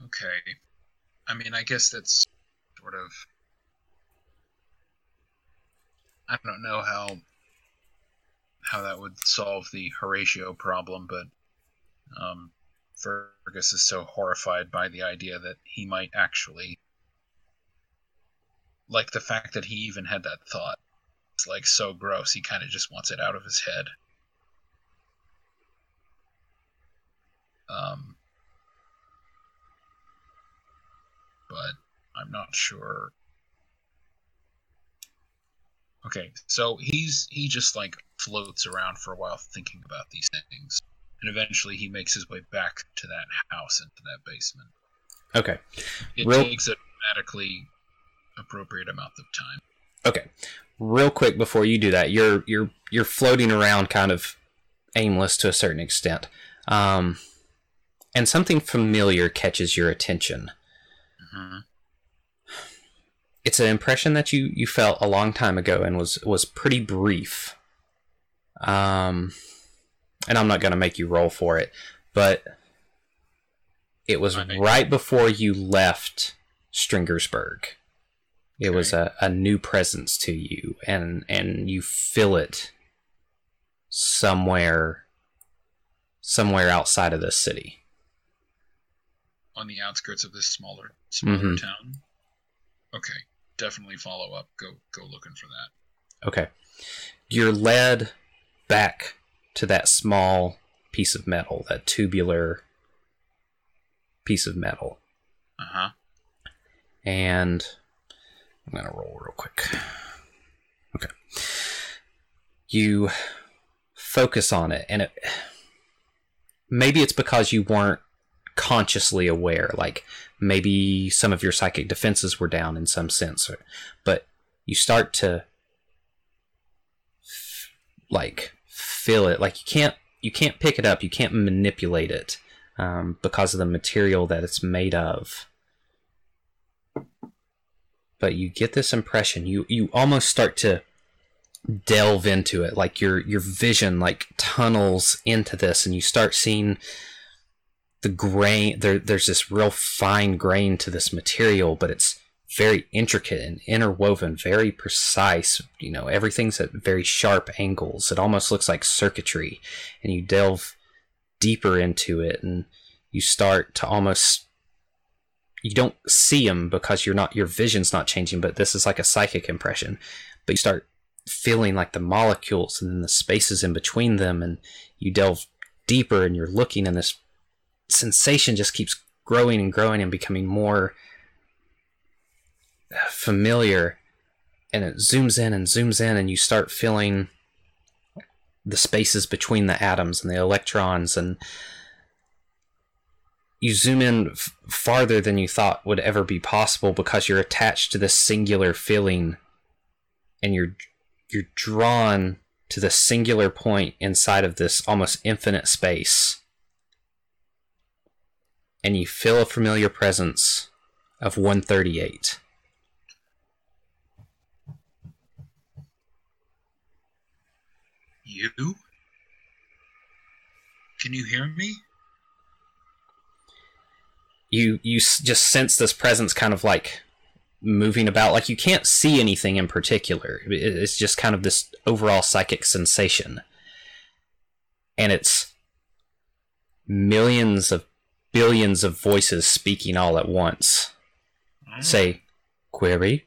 Okay. I mean, I guess that's sort of... I don't know how that would solve the Horatio problem, but Fergus is so horrified by the idea that he might actually... Like, the fact that he even had that thought, it's, like, so gross, he kind of just wants it out of his head. But I'm not sure. Okay, so he just like floats around for a while thinking about these things, and eventually he makes his way back to that house and to that basement. Okay, it takes a dramatically appropriate amount of time. Okay, real quick before you do that, you're floating around kind of aimless to a certain extent, and something familiar catches your attention. It's an impression that you felt a long time ago and was pretty brief. And I'm not going to make you roll for it, but It was right before you left Stringersburg. It was a new presence to you, and you feel it somewhere outside of this city. On the outskirts of this smaller town? Okay. Definitely follow up. Go looking for that. Okay. You're led back to that small piece of metal, that tubular piece of metal. Uh-huh. And I'm going to roll real quick. Okay. You focus on it, and maybe it's because you weren't consciously aware, like maybe some of your psychic defenses were down in some sense, but you start to feel it, like you can't pick it up, you can't manipulate it because of the material that it's made of, but you get this impression, you almost start to delve into it, like your vision like tunnels into this, and you start seeing the grain. There's this real fine grain to this material, but it's very intricate and interwoven, very precise. You know, everything's at very sharp angles. It almost looks like circuitry, and you delve deeper into it, and you start to almost, you don't see them because your vision's not changing, but this is like a psychic impression. But you start feeling like the molecules and then the spaces in between them, and you delve deeper, and you're looking in this sensation just keeps growing and growing and becoming more familiar, and it zooms in, and you start feeling the spaces between the atoms and the electrons, and you zoom in farther than you thought would ever be possible because you're attached to this singular feeling, and you're drawn to the singular point inside of this almost infinite space. And you feel a familiar presence of 138. You? Can you hear me? You just sense this presence kind of like moving about. Like you can't see anything in particular. It's just kind of this overall psychic sensation. And it's billions of voices speaking all at once. Oh. Say, query?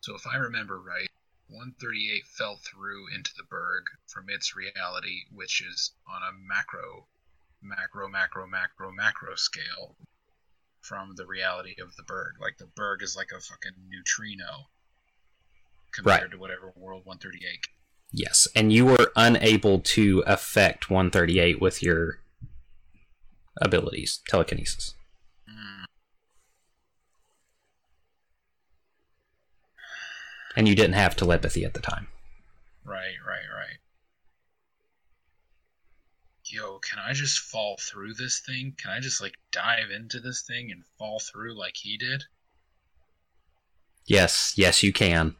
So if I remember right, 138 fell through into the Berg from its reality, which is on a macro scale from the reality of the Berg. Like the Berg is like a fucking neutrino compared to whatever world 138. Yes, and you were unable to affect 138 with your abilities, telekinesis. Mm. And you didn't have telepathy at the time. Right. Yo, can I just fall through this thing? Can I just like dive into this thing and fall through like he did? Yes, you can.